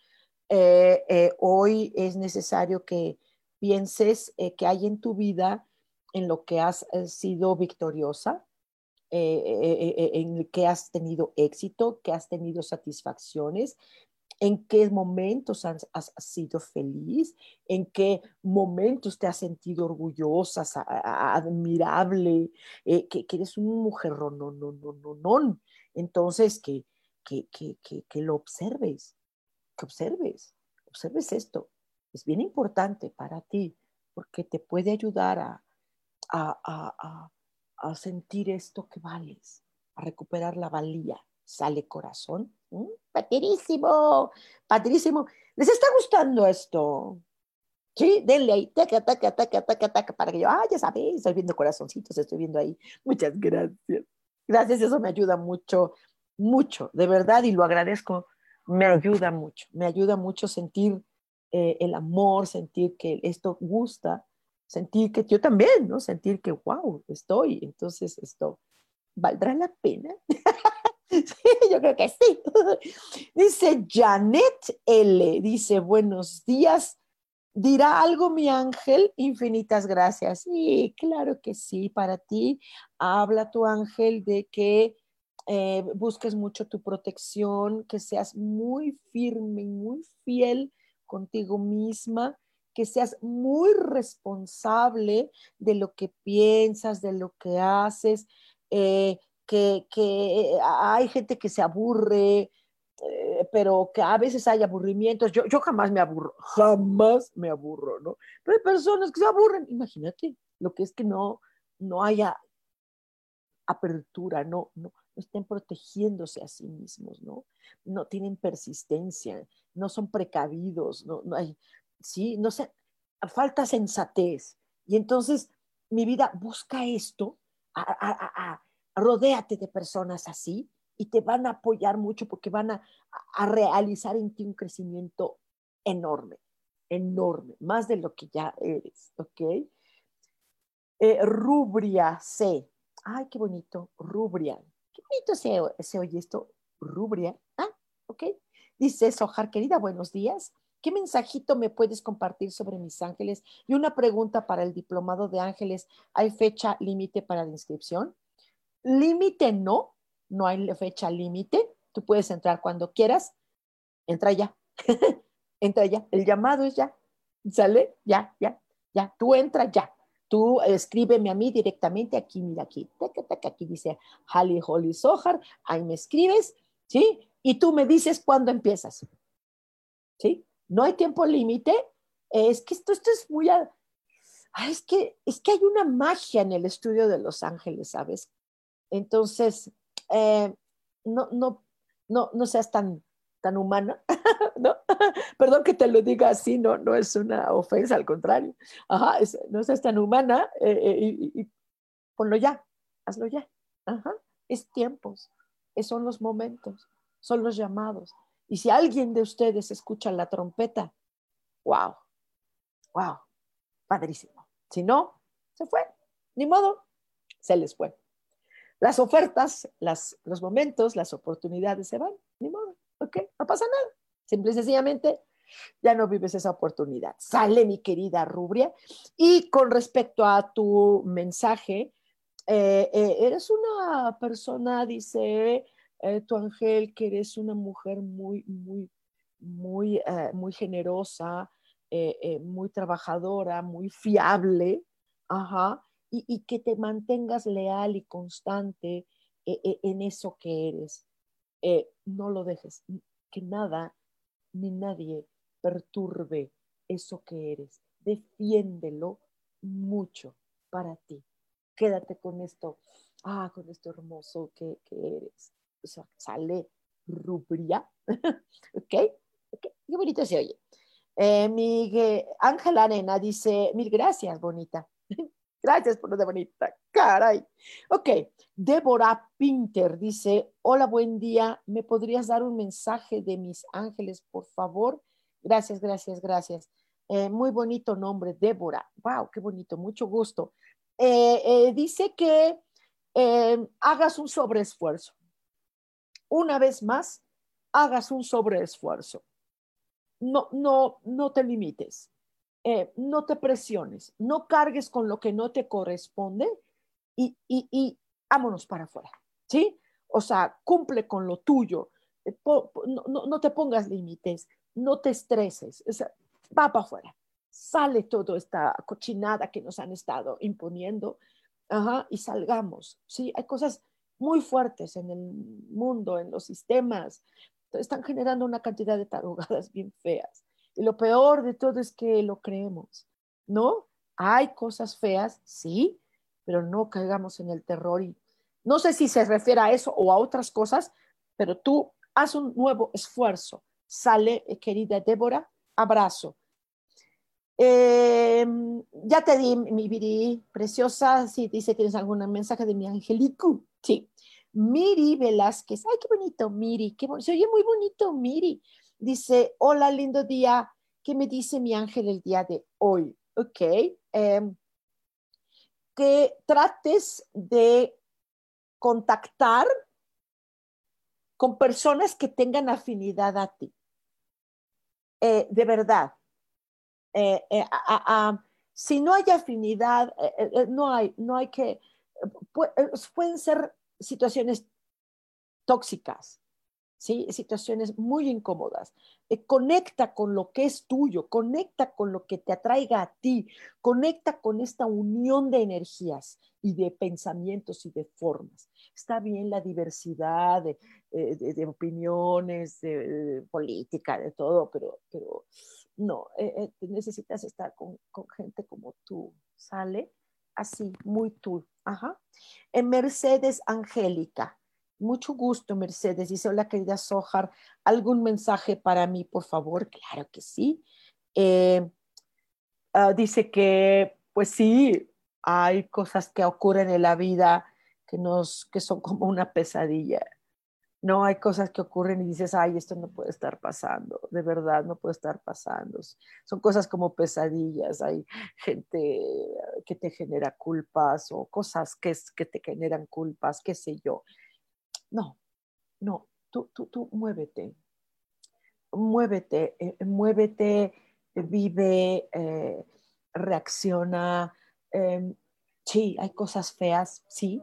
Eh, eh, hoy es necesario que pienses eh, que hay en tu vida, en lo que has sido victoriosa, eh, eh, eh, en que has tenido éxito, que has tenido satisfacciones, en qué momentos has, has sido feliz, en qué momentos te has sentido orgullosa, a, a, admirable, eh, que, que eres un mujerrón, no, no, no, no, no. Entonces, que, que, que, que, que lo observes, que observes, observes esto. Es bien importante para ti, porque te puede ayudar a A, a, a sentir esto que vales, a recuperar la valía. Sale, corazón. ¿Mm? Padrísimo, padrísimo. ¿Les está gustando esto? Sí, denle ahí, taca, taca, taca, taca, taca, para que yo, ah, ya sabéis, estoy viendo corazoncitos, estoy viendo ahí. Muchas gracias. Gracias, eso me ayuda mucho, mucho, de verdad, y lo agradezco. Me ayuda mucho, me ayuda mucho sentir eh, el amor, sentir que esto gusta, sentir que yo también, ¿no? Sentir que, wow, estoy, entonces esto, ¿valdrá la pena? Sí, yo creo que sí. Dice Janet L, dice, buenos días, ¿dirá algo mi ángel? Infinitas gracias. Sí, claro que sí, para ti habla tu ángel de que eh, busques mucho tu protección, que seas muy firme y muy fiel contigo misma, que seas muy responsable de lo que piensas, de lo que haces, eh, que, que hay gente que se aburre, eh, pero que a veces hay aburrimientos. Yo, yo jamás me aburro, jamás me aburro, ¿no? Pero hay personas que se aburren. Imagínate lo que es que no, no haya apertura, no, no, estén protegiéndose a sí mismos, ¿no? No tienen persistencia, no son precavidos, no, no hay, sí, no sé, falta sensatez. Y entonces, mi vida, busca esto, a, a, a, a, rodéate de personas así y te van a apoyar mucho porque van a, a realizar en ti un crecimiento enorme, enorme, más de lo que ya eres, ¿ok? Eh, Rubria C. Ay, qué bonito, Rubria. Qué bonito se, se oye esto, Rubria. Ah, ok. Dice Sohar, querida, buenos días. ¿Qué mensajito me puedes compartir sobre mis ángeles? Y una pregunta para el diplomado de ángeles. ¿Hay fecha límite para la inscripción? Límite no, no hay fecha límite. Tú puedes entrar cuando quieras. Entra ya, entra ya. El llamado es ya, sale, ya, ya, ya. Tú entra ya. Tú escríbeme a mí directamente, aquí, mira, aquí, taca, taca, aquí dice Hali, Holi, Sohar, ahí me escribes, ¿sí? Y tú me dices cuándo empiezas, ¿sí? No hay tiempo límite, es que esto, esto es muy, a... Ay, es que, es que hay una magia en el estudio de los ángeles, ¿sabes? Entonces, eh, no, no, no, no seas tan, tan humana, ¿no? Perdón que te lo diga así, no, no es una ofensa, al contrario. Ajá, es, no seas tan humana, eh, eh, y, y ponlo ya, hazlo ya. Ajá, es tiempos, es, son los momentos, son los llamados. Y si alguien de ustedes escucha la trompeta, wow, wow, padrísimo. Si no, se fue, ni modo, se les fue. Las ofertas, las, los momentos, las oportunidades se van, ni modo, ok, no pasa nada. Simple y sencillamente, ya no vives esa oportunidad. Sale, mi querida Rubria. Y con respecto a tu mensaje, eh, eh, eres una persona, dice eh, tu ángel, que eres una mujer muy, muy, muy, eh, muy generosa, eh, eh, muy trabajadora, muy fiable, ajá, y, y que te mantengas leal y constante eh, eh, en eso que eres. Eh, no lo dejes, que nada ni nadie perturbe eso que eres. Defiéndelo mucho para ti. Quédate con esto, ah, con esto hermoso que, que eres. O sea, sale, Rubria. ¿Okay? ¿Ok? Qué bonito se oye. Eh, Miguel, Ángel Arena dice, mil gracias, bonita. Gracias por lo de bonita, caray. Ok, Débora Pinter dice, hola, buen día, ¿me podrías dar un mensaje de mis ángeles, por favor? Gracias, gracias, gracias. Eh, muy bonito nombre, Débora. Wow, qué bonito, mucho gusto. Eh, eh, dice que eh, hagas un sobreesfuerzo. Una vez más, hagas un sobreesfuerzo. No, no, no te limites. Eh, no te presiones, no cargues con lo que no te corresponde y, y, y vámonos para afuera, ¿sí? O sea, cumple con lo tuyo, eh, po, po, no, no, no te pongas límites, no te estreses, o sea, va para afuera, sale toda esta cochinada que nos han estado imponiendo, ajá, y salgamos, ¿sí? Hay cosas muy fuertes en el mundo, en los sistemas, están generando una cantidad de tarugadas bien feas. Y lo peor de todo es que lo creemos, ¿no? Hay cosas feas, sí, pero no caigamos en el terror. Y no sé si se refiere a eso o a otras cosas, pero tú haz un nuevo esfuerzo. Sale, querida Débora, abrazo. Eh, ya te di mi Viri preciosa, si dice, ¿tienes algún mensaje de mi Angelico? Sí. Miri Velázquez, ay, qué bonito, Miri, qué bon- se oye muy bonito, Miri. Dice, hola, lindo día. ¿Qué me dice mi ángel el día de hoy? Ok. Eh, que trates de contactar con personas que tengan afinidad a ti. Eh, de verdad. Eh, eh, a, a, a, si no hay afinidad, eh, eh, no hay, no hay que... Eh, pueden ser situaciones tóxicas. ¿Sí? Situaciones muy incómodas. Eh, conecta con lo que es tuyo, conecta con lo que te atraiga a ti, conecta con esta unión de energías y de pensamientos y de formas. Está bien la diversidad de, eh, de, de opiniones, de, de política, de todo, pero, pero no, eh, eh, necesitas estar con, con gente como tú, ¿sale? Así, muy tú. Ajá. En Mercedes Angélica. Mucho gusto, Mercedes. Dice, hola, querida Sohar. ¿Algún mensaje para mí, por favor? Claro que sí. Eh, uh, dice que, pues sí, hay cosas que ocurren en la vida que, nos, que son como una pesadilla. No, hay cosas que ocurren y dices, ay, esto no puede estar pasando, de verdad, no puede estar pasando. Son cosas como pesadillas, hay gente que te genera culpas o cosas que, que te generan culpas, qué sé yo. No, no, tú, tú, tú muévete, muévete, eh, muévete, vive, eh, reacciona. Eh, sí, hay cosas feas, sí.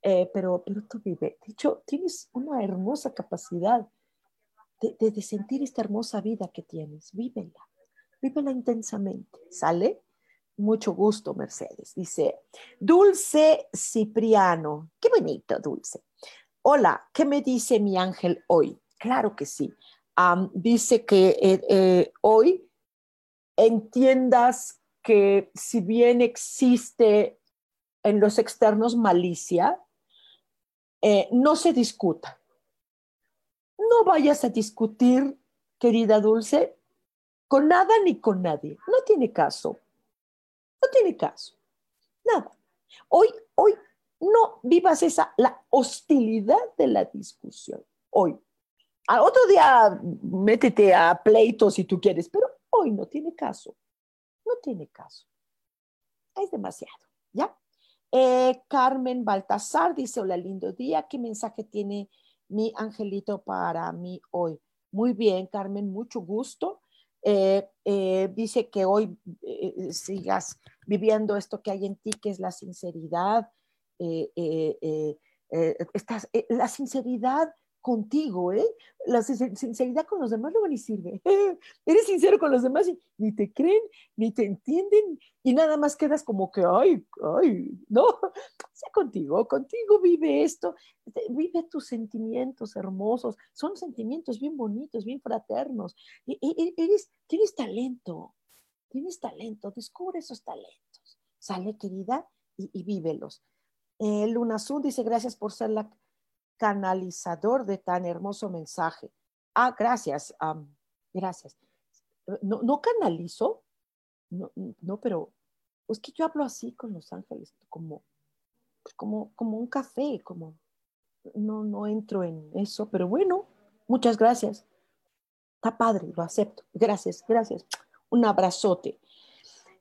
Eh, pero, pero tú vive. De hecho, tienes una hermosa capacidad de, de, de sentir esta hermosa vida que tienes. Vívela, vívela intensamente. ¿Sale? Mucho gusto, Mercedes. Dice, Dulce Cipriano. Qué bonito, Dulce. Hola, ¿qué me dice mi ángel hoy? Claro que sí. Um, dice que eh, eh, hoy entiendas que si bien existe en los externos malicia, Eh, no se discuta. No vayas a discutir, querida Dulce, con nada ni con nadie. No tiene caso. No tiene caso. Nada. Hoy, hoy no vivas esa, la hostilidad de la discusión. Hoy. Al otro día métete a pleito si tú quieres, pero hoy no tiene caso. No tiene caso. Es demasiado, ¿ya? Eh, Carmen Baltasar dice, hola, lindo día, ¿qué mensaje tiene mi angelito para mí hoy? Muy bien, Carmen, mucho gusto. Eh, eh, dice que hoy eh, sigas viviendo esto que hay en ti, que es la sinceridad. Eh, eh, eh, eh, estás, eh, la sinceridad contigo, ¿eh? La sinceridad con los demás no ni sirve. Eres sincero con los demás y ni te creen, ni te entienden, y nada más quedas como que, ay, ay, no. Sé contigo, contigo vive esto, vive tus sentimientos hermosos, son sentimientos bien bonitos, bien fraternos. Y, y, eres, tienes talento, tienes talento, descubre esos talentos. Sale, querida, y, y vívelos. Eh, Luna Azul dice, gracias por ser la canalizador de tan hermoso mensaje. Ah, gracias, um, gracias. No, no canalizo, no, no, pero es que yo hablo así con los ángeles, como, como, como un café, como no, no entro en eso, pero bueno, muchas gracias. Está padre, lo acepto. Gracias, gracias. Un abrazote.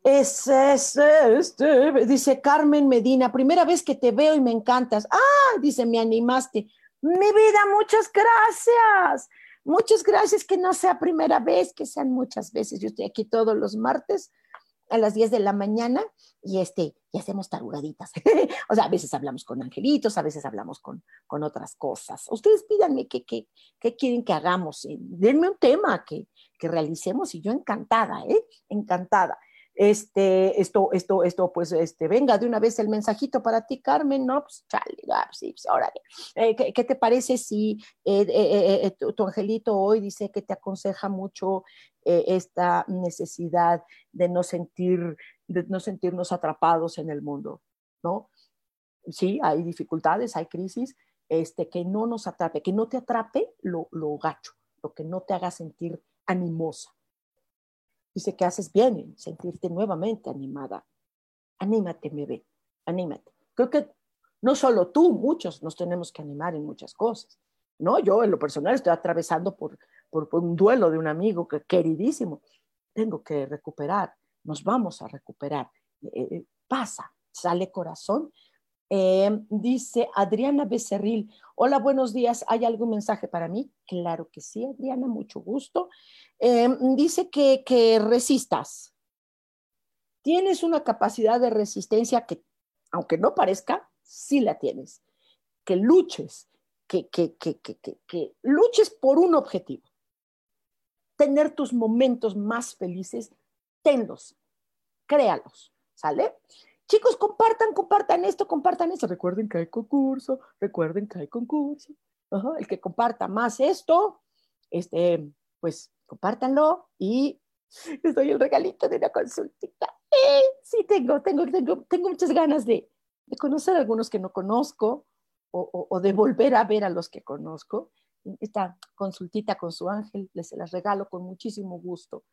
Es, es, es, es, dice Carmen Medina, primera vez que te veo y me encantas. Ah, dice, me animaste. Mi vida, muchas gracias. Muchas gracias, que no sea primera vez, que sean muchas veces. Yo estoy aquí todos los martes a las diez de la mañana y, este, y hacemos tarugaditas. O sea, a veces hablamos con angelitos, a veces hablamos con, con otras cosas. Ustedes pídanme qué que, que quieren que hagamos. Denme un tema que, que realicemos y yo encantada, ¿eh? Encantada. Este, esto, esto, esto, pues, este, venga de una vez el mensajito para ti, Carmen, ¿no? Pues, chale, ah, sí, pues, órale. Eh, ¿qué, ¿Qué te parece si eh, eh, eh, tu, tu angelito hoy dice que te aconseja mucho eh, esta necesidad de no sentir, de no sentirnos atrapados en el mundo, ¿no? Sí, hay dificultades, hay crisis, este, que no nos atrape, que no te atrape lo, lo gacho, lo que no te haga sentir animosa. Dice que haces bien en sentirte nuevamente animada. Anímate, bebé, anímate. Creo que no solo tú, muchos nos tenemos que animar en muchas cosas, ¿no? Yo en lo personal estoy atravesando por, por, por un duelo de un amigo que, queridísimo. Tengo que recuperar, nos vamos a recuperar. Eh, pasa, sale corazón. Eh, dice Adriana Becerril, hola, buenos días, ¿hay algún mensaje para mí? Claro que sí, Adriana, mucho gusto. Eh, dice que, que resistas. Tienes una capacidad de resistencia que, aunque no parezca, sí la tienes. Que luches, que, que, que, que, que, que luches por un objetivo. Tener tus momentos más felices, tenlos, créalos, ¿sale? Chicos, compartan, compartan esto, compartan esto. Recuerden que hay concurso, recuerden que hay concurso. Ajá, el que comparta más esto, este, pues compártanlo y les doy el regalito de una consultita. Eh, sí, tengo, tengo, tengo, tengo muchas ganas de, de conocer a algunos que no conozco o, o, o de volver a ver a los que conozco, esta consultita con su ángel, les las regalo con muchísimo gusto.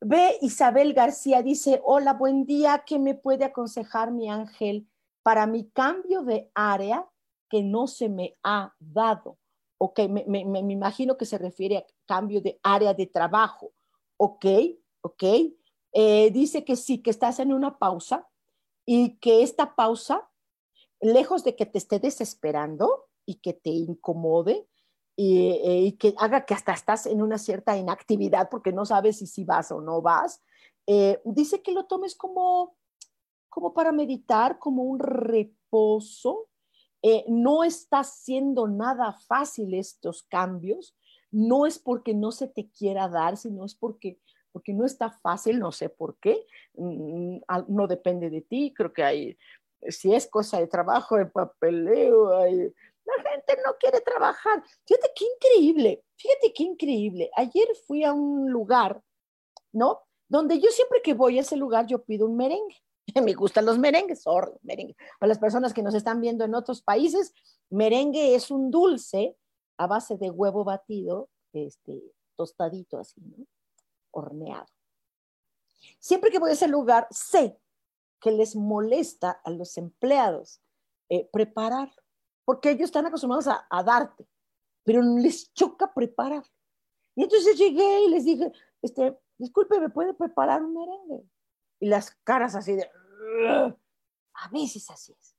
B. Isabel García dice, hola, buen día, ¿qué me puede aconsejar mi ángel para mi cambio de área que no se me ha dado? Ok, me, me, me imagino que se refiere a cambio de área de trabajo. Ok, ok. Eh, dice que sí, que estás en una pausa y que esta pausa, lejos de que te esté desesperando y que te incomode y, eh, y que haga que hasta estás en una cierta inactividad porque no sabes si, si vas o no vas, eh, dice que lo tomes como, como para meditar, como un reposo. Eh, no está siendo nada fácil estos cambios, no es porque no se te quiera dar, sino es porque, porque no está fácil, no sé por qué, no depende de ti, creo que hay, si es cosa de trabajo, de papeleo, hay, la gente no quiere trabajar. Fíjate qué increíble, fíjate qué increíble. Ayer fui a un lugar, ¿no? Donde yo siempre que voy a ese lugar yo pido un merengue. Me gustan los merengues, sorry, merengue. Para las personas que nos están viendo en otros países, merengue es un dulce a base de huevo batido, este, tostadito así, ¿no? Horneado. Siempre que voy a ese lugar, sé que les molesta a los empleados eh, preparar, porque ellos están acostumbrados a, a darte, pero les choca preparar. Y entonces llegué y les dije, este, disculpe, ¿me puede preparar un merengue? Y las caras así de... A veces así es,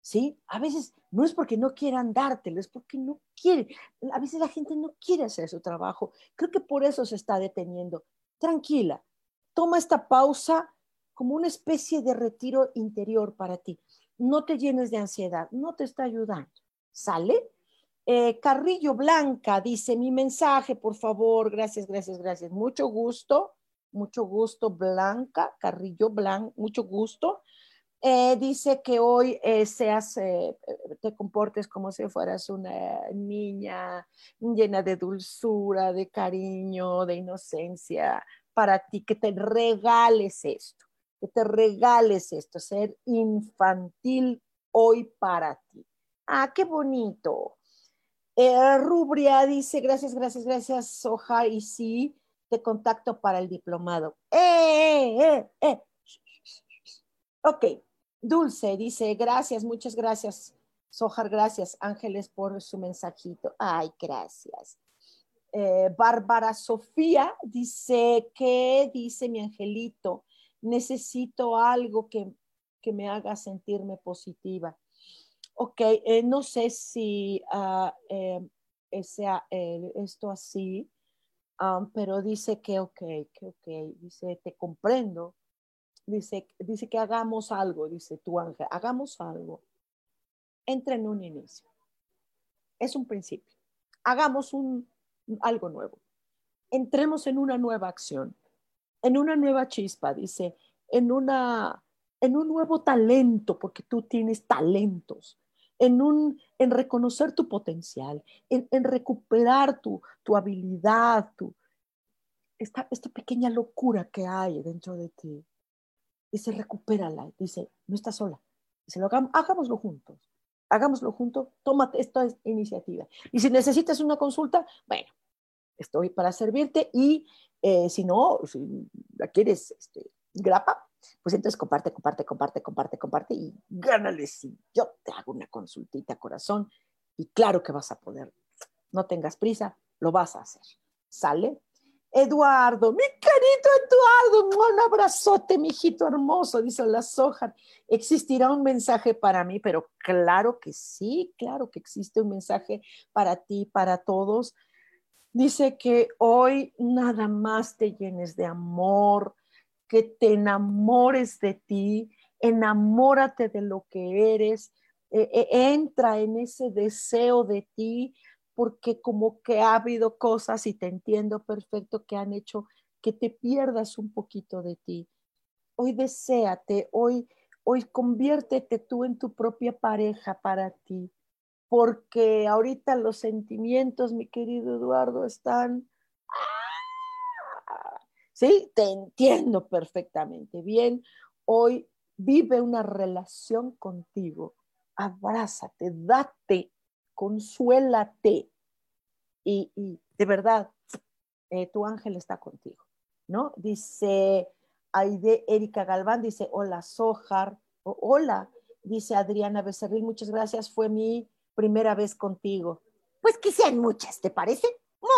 ¿sí? A veces no es porque no quieran dártelo, es porque no quieren. A veces la gente no quiere hacer su trabajo. Creo que por eso se está deteniendo. Tranquila, toma esta pausa como una especie de retiro interior para ti. No te llenes de ansiedad, no te está ayudando. ¿Sale? Eh, Carrillo Blanca dice, mi mensaje, por favor, gracias, gracias, gracias. Mucho gusto. Mucho gusto, Blanca, Carrillo Blanca, mucho gusto. Eh, dice que hoy eh, seas, eh, te comportes como si fueras una niña llena de dulzura, de cariño, de inocencia. Para ti, que te regales esto, que te regales esto, ser infantil hoy para ti. Ah, qué bonito. Eh, Rubria dice, gracias, gracias, gracias, Sohar, y sí, te contacto para el diplomado. ¡Eh, eh, eh! Ok, Dulce dice, gracias, muchas gracias, Sohar, gracias, Ángeles, por su mensajito. Ay, gracias. Eh, Bárbara Sofía dice, ¿qué dice mi angelito? Necesito algo que, que me haga sentirme positiva. Ok, eh, no sé si uh, eh, sea eh, esto así. Um, pero dice que ok, que ok, dice te comprendo, dice, dice que hagamos algo, dice tu ángel, hagamos algo, entra en un inicio, es un principio, hagamos un, algo nuevo, entremos en una nueva acción, en una nueva chispa, dice, en, una, en un nuevo talento, porque tú tienes talentos, En, un, en reconocer tu potencial, en, en recuperar tu, tu habilidad, tu, esta, esta pequeña locura que hay dentro de ti. Dice, recupérala. Dice, no estás sola. Dice, lo hagamos, hagámoslo juntos. Hagámoslo juntos. Tómate esta iniciativa. Y si necesitas una consulta, bueno, estoy para servirte. Y eh, si no, si la quieres este, grapa, pues entonces comparte, comparte, comparte, comparte, comparte y gánale si yo te hago una consultita, corazón, y claro que vas a poder, no tengas prisa, lo vas a hacer, ¿sale? Eduardo, mi querido Eduardo, un abrazote, mijito hermoso, dice la Sohar, ¿existirá un mensaje para mí? Pero claro que sí, claro que existe un mensaje para ti, para todos. Dice que hoy nada más te llenes de amor, que te enamores de ti, enamórate de lo que eres, eh, eh, entra en ese deseo de ti, porque como que ha habido cosas, y te entiendo perfecto, que han hecho que te pierdas un poquito de ti. Hoy deséate, hoy, hoy conviértete tú en tu propia pareja para ti, porque ahorita los sentimientos, mi querido Eduardo, están... Sí, te entiendo perfectamente bien. Hoy vive una relación contigo abrázate, date, consuélate. Y, y de verdad, eh, tu ángel está contigo, ¿no? Dice Aide Erika Galván, dice, hola Sohar, o, hola, dice Adriana Becerril, muchas gracias, fue mi primera vez contigo. Pues que sean muchas, ¿te parece?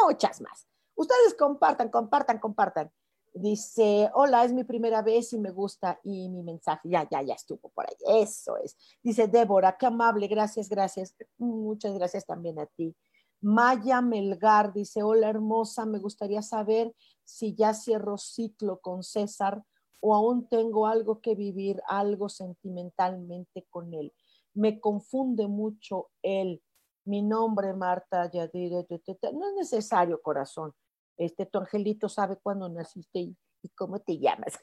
Muchas más. Ustedes compartan, compartan, compartan. Dice, hola, es mi primera vez y me gusta y mi mensaje, ya, ya, ya estuvo por ahí, eso es. Dice Débora, qué amable, gracias, gracias, muchas gracias también a ti. Maya Melgar dice, hola hermosa, me gustaría saber si ya cierro ciclo con César o aún tengo algo que vivir, algo sentimentalmente con él. Me confunde mucho él. Mi nombre, Marta Yadira, no es necesario, corazón. Este, tu angelito sabe cuándo naciste y, y cómo te llamas,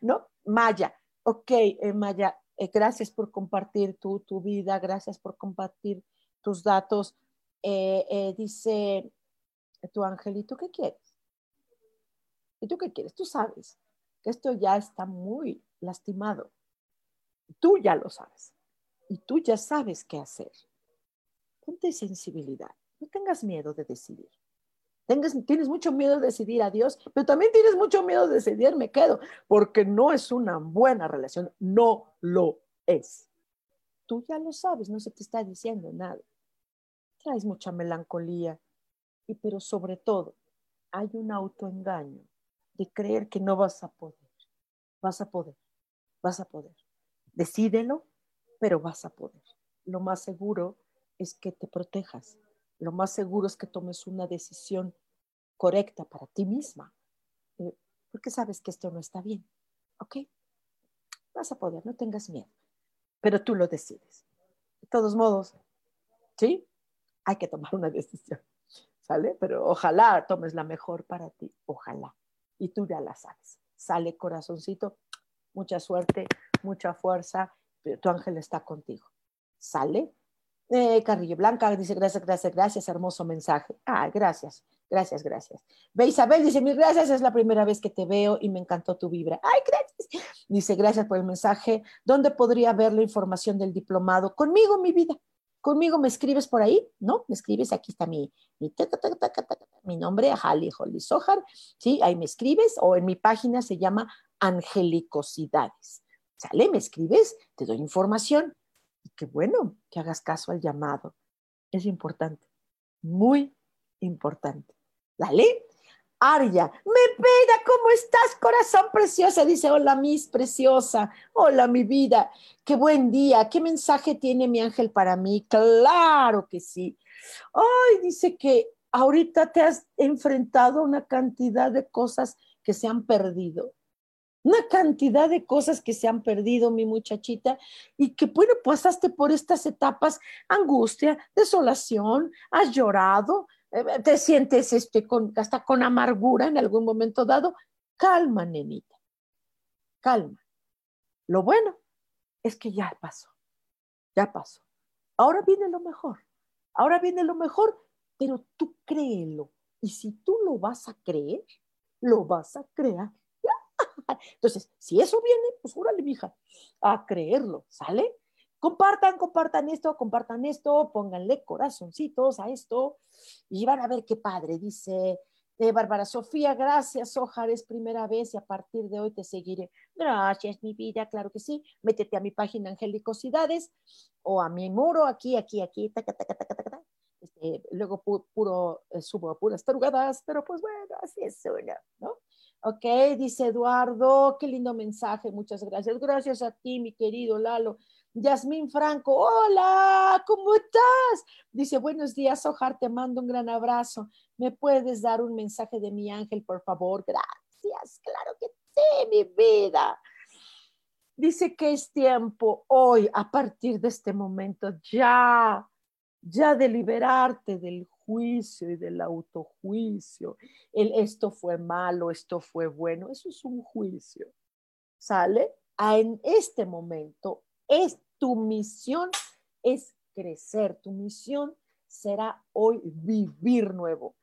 ¿no? Maya, ok, eh, Maya, eh, gracias por compartir tu, tu vida, gracias por compartir tus datos. Eh, eh, dice tu angelito, ¿qué quieres? ¿Y tú qué quieres? Tú sabes que esto ya está muy lastimado. Tú ya lo sabes y tú ya sabes qué hacer. Ponte sensibilidad, no tengas miedo de decidir. Tengas, tienes mucho miedo de decidir adiós, pero también tienes mucho miedo de decidir me quedo, porque no es una buena relación, no lo es. Tú ya lo sabes, no se te está diciendo nada. Traes mucha melancolía, y, pero sobre todo hay un autoengaño de creer que no vas a poder, vas a poder, vas a poder. Decídelo, pero vas a poder. Lo más seguro es que te protejas. Lo más seguro es que tomes una decisión correcta para ti misma, eh, porque sabes que esto no está bien, ¿ok? Vas a poder, no tengas miedo, pero tú lo decides. De todos modos, ¿sí? Hay que tomar una decisión, ¿sale? Pero ojalá tomes la mejor para ti, ojalá, y tú ya la sabes. Sale, corazoncito, mucha suerte, mucha fuerza, pero tu ángel está contigo, ¿sale? Eh, Carrillo Blanca dice gracias, gracias, gracias, hermoso mensaje. Ah, gracias, gracias, gracias. Ve Isabel dice mil gracias, es la primera vez que te veo y me encantó tu vibra. Ay, gracias. Dice gracias por el mensaje. ¿Dónde podría ver la información del diplomado? Conmigo, mi vida. Conmigo me escribes por ahí, ¿no? Me escribes, aquí está mi, mi, taca, taca, taca, taca, mi nombre, Jali Jolz Sohar, ¿sí? Ahí me escribes o en mi página se llama Angelicosidades. ¿Sale? Me escribes, te doy información. Y qué bueno que hagas caso al llamado. Es importante, muy importante. ¿Dale? Aria, me peda, ¿cómo estás, corazón preciosa? Dice, hola, mis preciosa. Hola, mi vida. Qué buen día. ¿Qué mensaje tiene mi ángel para mí? Claro que sí. Ay, dice que ahorita te has enfrentado a una cantidad de cosas que se han perdido. Una cantidad de cosas que se han perdido, mi muchachita, y que, bueno, pasaste por estas etapas, angustia, desolación, has llorado, eh, te sientes este, con, hasta con amargura en algún momento dado. Calma, nenita, calma. Lo bueno es que ya pasó, ya pasó. Ahora viene lo mejor, ahora viene lo mejor, pero tú créelo. Y si tú lo vas a creer, lo vas a crear. Entonces, si eso viene, pues júrale, mija, a creerlo, ¿sale? Compartan, compartan esto, compartan esto, pónganle corazoncitos a esto y van a ver qué padre. Dice eh, Bárbara Sofía, gracias, Sohar, es primera vez y a partir de hoy te seguiré. Gracias, mi vida, claro que sí. Métete a mi página Angelicosidades o a mi muro, aquí, aquí, aquí, taca, taca, taca, taca, taca. Este, luego pu puro, eh, subo puras tarugadas, pero pues bueno, así es una, ¿no? Ok, dice Eduardo, qué lindo mensaje, muchas gracias. Gracias a ti, mi querido Lalo. Yasmín Franco, hola, ¿cómo estás? Dice, buenos días, Sohar, te mando un gran abrazo. ¿Me puedes dar un mensaje de mi ángel, por favor? Gracias, claro que sí, mi vida. Dice que es tiempo hoy, a partir de este momento, ya, ya de liberarte del juicio y del autojuicio, el esto fue malo, esto fue bueno, eso es un juicio, ¿sale? Ah, en este momento es tu misión, es crecer, tu misión será hoy vivir nuevo.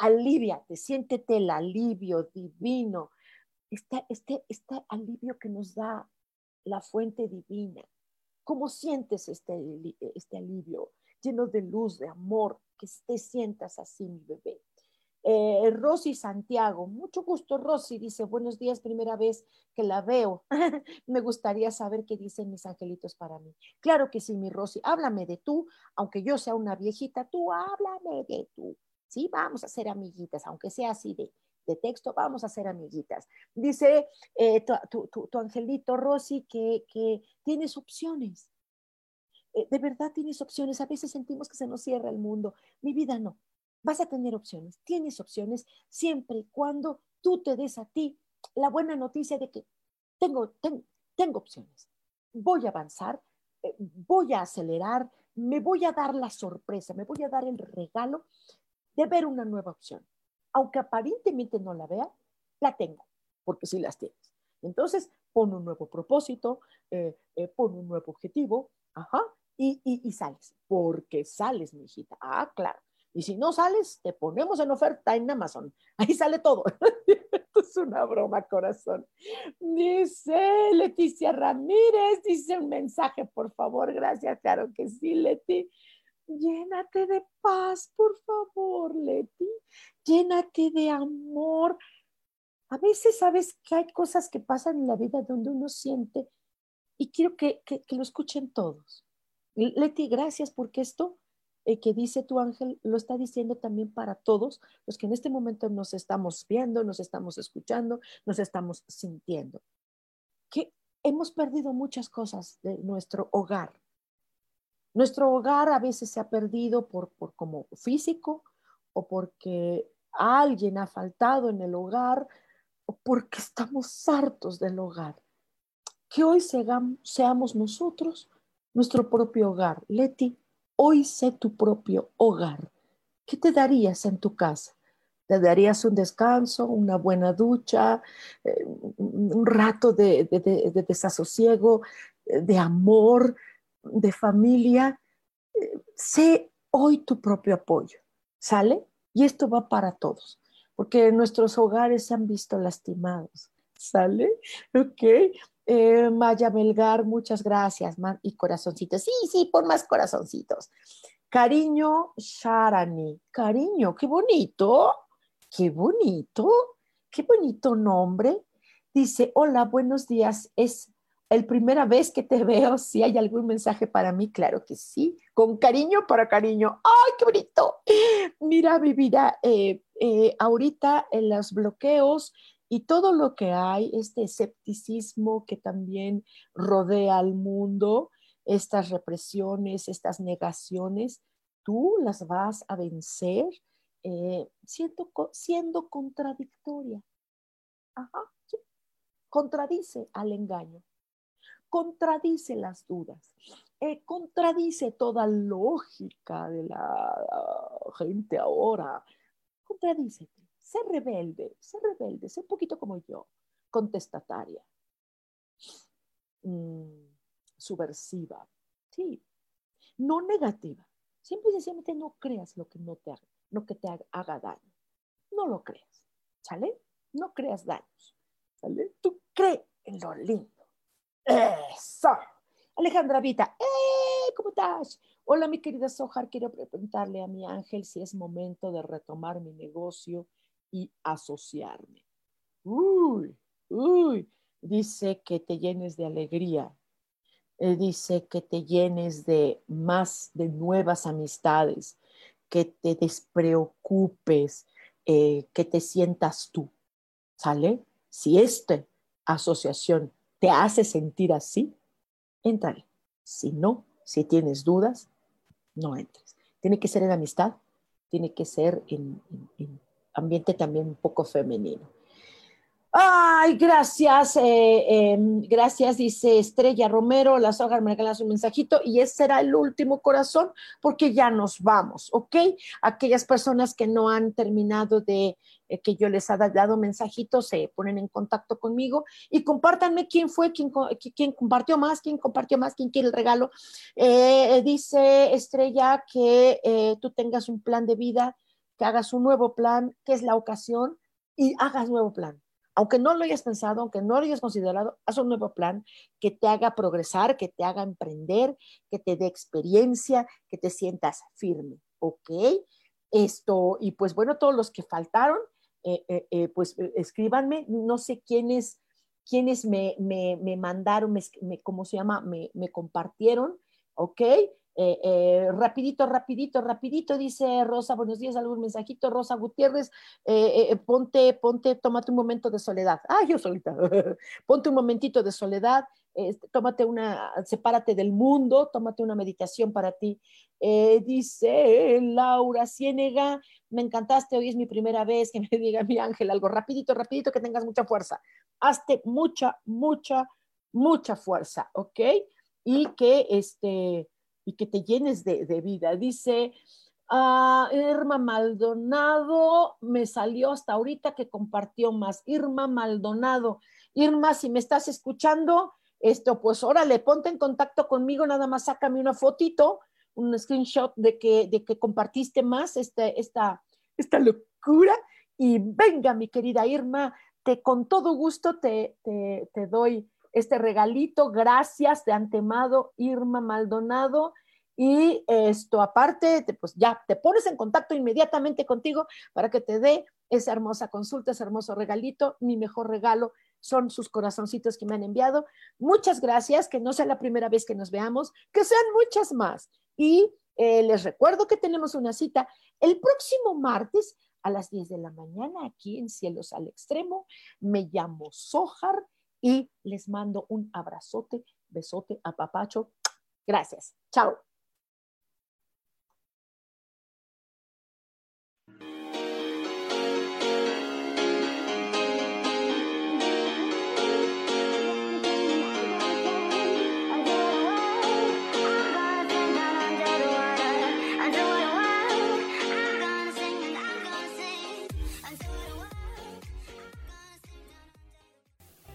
Aliviate, siéntete el alivio divino, este, este, este alivio que nos da la fuente divina, ¿Cómo sientes este, este alivio? Lleno de luz, de amor, que te sientas así, mi bebé. Eh, Rosy Santiago, mucho gusto, Rosy, dice, buenos días, primera vez que la veo. Me gustaría saber qué dicen mis angelitos para mí. Claro que sí, mi Rosy, háblame de tú, aunque yo sea una viejita, tú háblame de tú. Sí, vamos a ser amiguitas, aunque sea así de, de texto, vamos a ser amiguitas. Dice eh, tu, tu, tu, tu angelito, Rosy, que, que tienes opciones. Eh, de verdad tienes opciones. A veces sentimos que se nos cierra el mundo. Mi vida no. Vas a tener opciones, tienes opciones siempre y cuando tú te des a ti la buena noticia de que tengo, ten, tengo opciones, voy a avanzar, eh, voy a acelerar, me voy a dar la sorpresa, me voy a dar el regalo de ver una nueva opción. Aunque aparentemente no la vea, la tengo, porque sí las tienes. Entonces, pon un nuevo propósito, eh, eh, pon un nuevo objetivo, ajá, y, y, y sales, porque sales, mi hijita. Ah, claro. Y si no sales, te ponemos en oferta en Amazon. Ahí sale todo. Esto es una broma, corazón. Dice Leticia Ramírez, dice un mensaje, por favor. Gracias, claro que sí, Leti. Llénate de paz, por favor, Leti. Llénate de amor. A veces sabes que hay cosas que pasan en la vida donde uno siente, y quiero que, que, que lo escuchen todos. Leti, gracias, porque esto que dice tu ángel, lo está diciendo también para todos los que en este momento nos estamos viendo, nos estamos escuchando, nos estamos sintiendo. Que hemos perdido muchas cosas de nuestro hogar. Nuestro hogar a veces se ha perdido por, por como físico, o porque alguien ha faltado en el hogar, o porque estamos hartos del hogar. Que hoy seamos, seamos nosotros nuestro propio hogar. Leti, hoy sé tu propio hogar. ¿Qué te darías en tu casa? ¿Te darías un descanso, una buena ducha, eh, un rato de, de, de, de desasosiego, de amor, de familia? Eh, sé hoy tu propio apoyo, ¿sale? Y esto va para todos, porque nuestros hogares se han visto lastimados, ¿sale? Ok. Eh, Maya Melgar, muchas gracias. Man, y corazoncitos. Sí, sí, pon más corazoncitos. Cariño Sharani. Cariño, qué bonito. Qué bonito. Qué bonito nombre. Dice, hola, buenos días. Es la primera vez que te veo. Si hay algún mensaje para mí, claro que sí. Con cariño para cariño. ¡Ay, qué bonito! Mira, mi vida, eh, eh, ahorita en los bloqueos y todo lo que hay, este escepticismo que también rodea al mundo, estas represiones, estas negaciones, tú las vas a vencer eh, siendo, siendo contradictoria. Ajá, sí. Contradice al engaño, contradice las dudas, eh, contradice toda lógica de la gente ahora, contradícete. Sé rebelde, sé rebelde, sé un poquito como yo, contestataria, mm, subversiva, sí, no negativa. Siempre y sencillamente no creas lo que no te haga, lo que te haga daño. No lo creas, ¿sale? No creas daños, ¿sale? Tú cree en lo lindo. ¡Eso! Alejandra Vita, ¡eh! ¿Cómo estás? Hola, mi querida Sohar, quiero preguntarle a mi ángel si es momento de retomar mi negocio y asociarme. Uy, uy, dice que te llenes de alegría, eh, dice que te llenes de más, de nuevas amistades, que te despreocupes, eh, que te sientas tú, ¿sale? Si esta asociación te hace sentir así, entrale. Si no, si tienes dudas, no entres. Tiene que ser en amistad, tiene que ser en, en, en ambiente también un poco femenino. Ay, gracias, eh, eh, gracias, dice Estrella Romero. La Sohar me regala un mensajito y ese será el último, corazón, porque ya nos vamos, ¿ok? Aquellas personas que no han terminado de eh, que yo les ha dado mensajitos, se eh, ponen en contacto conmigo y compártanme quién fue, quién, quién compartió más, quién compartió más, quién quiere el regalo. Eh, dice Estrella que eh, tú tengas un plan de vida, que hagas un nuevo plan, que es la ocasión, y hagas nuevo plan. aunque no lo hayas pensado, aunque no lo hayas considerado, haz un nuevo plan que te haga progresar, que te haga emprender, que te dé experiencia, que te sientas firme, ¿ok? Esto, y pues bueno, todos los que faltaron, eh, eh, eh, pues eh, escríbanme, no sé quiénes, quiénes me, me, me mandaron, me, me, ¿cómo se llama? Me, me compartieron, ¿ok? Eh, eh, rapidito, rapidito, rapidito, dice Rosa, buenos días, algún mensajito, Rosa Gutiérrez, eh, eh, ponte, ponte, tómate un momento de soledad, ah, yo solita, ponte un momentito de soledad, eh, tómate una, sepárate del mundo, tómate una meditación para ti, eh, dice Laura Ciénega, me encantaste, hoy es mi primera vez, que me diga mi ángel algo, rapidito, rapidito, que tengas mucha fuerza, hazte mucha, mucha, mucha fuerza, ¿ok? Y que este... y que te llenes de, de vida. Dice, uh, Irma Maldonado, me salió hasta ahorita que compartió más. Irma Maldonado. Irma, si me estás escuchando, esto, pues órale, ponte en contacto conmigo, nada más sácame una fotito, un screenshot de que, de que compartiste más este, esta, esta locura. Y venga, mi querida Irma, te, con todo gusto te, te, te doy este regalito, gracias de antemano, Irma Maldonado, y esto aparte, pues ya te pones en contacto inmediatamente contigo para que te dé esa hermosa consulta, ese hermoso regalito, mi mejor regalo son sus corazoncitos que me han enviado, muchas gracias, que no sea la primera vez que nos veamos, que sean muchas más, y eh, les recuerdo que tenemos una cita el próximo martes a las diez de la mañana, aquí en Cielos al Extremo, me llamo Sohar, y les mando un abrazote, besote, apapacho. Gracias. Chao.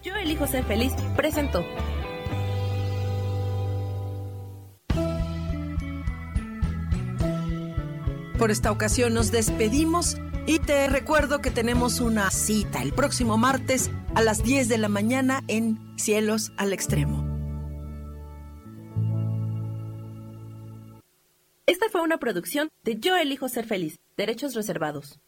Yo Elijo Ser Feliz presentó. Por esta ocasión nos despedimos y te recuerdo que tenemos una cita el próximo martes a las diez de la mañana en Cielos al Extremo. Esta fue una producción de Yo Elijo Ser Feliz, derechos reservados.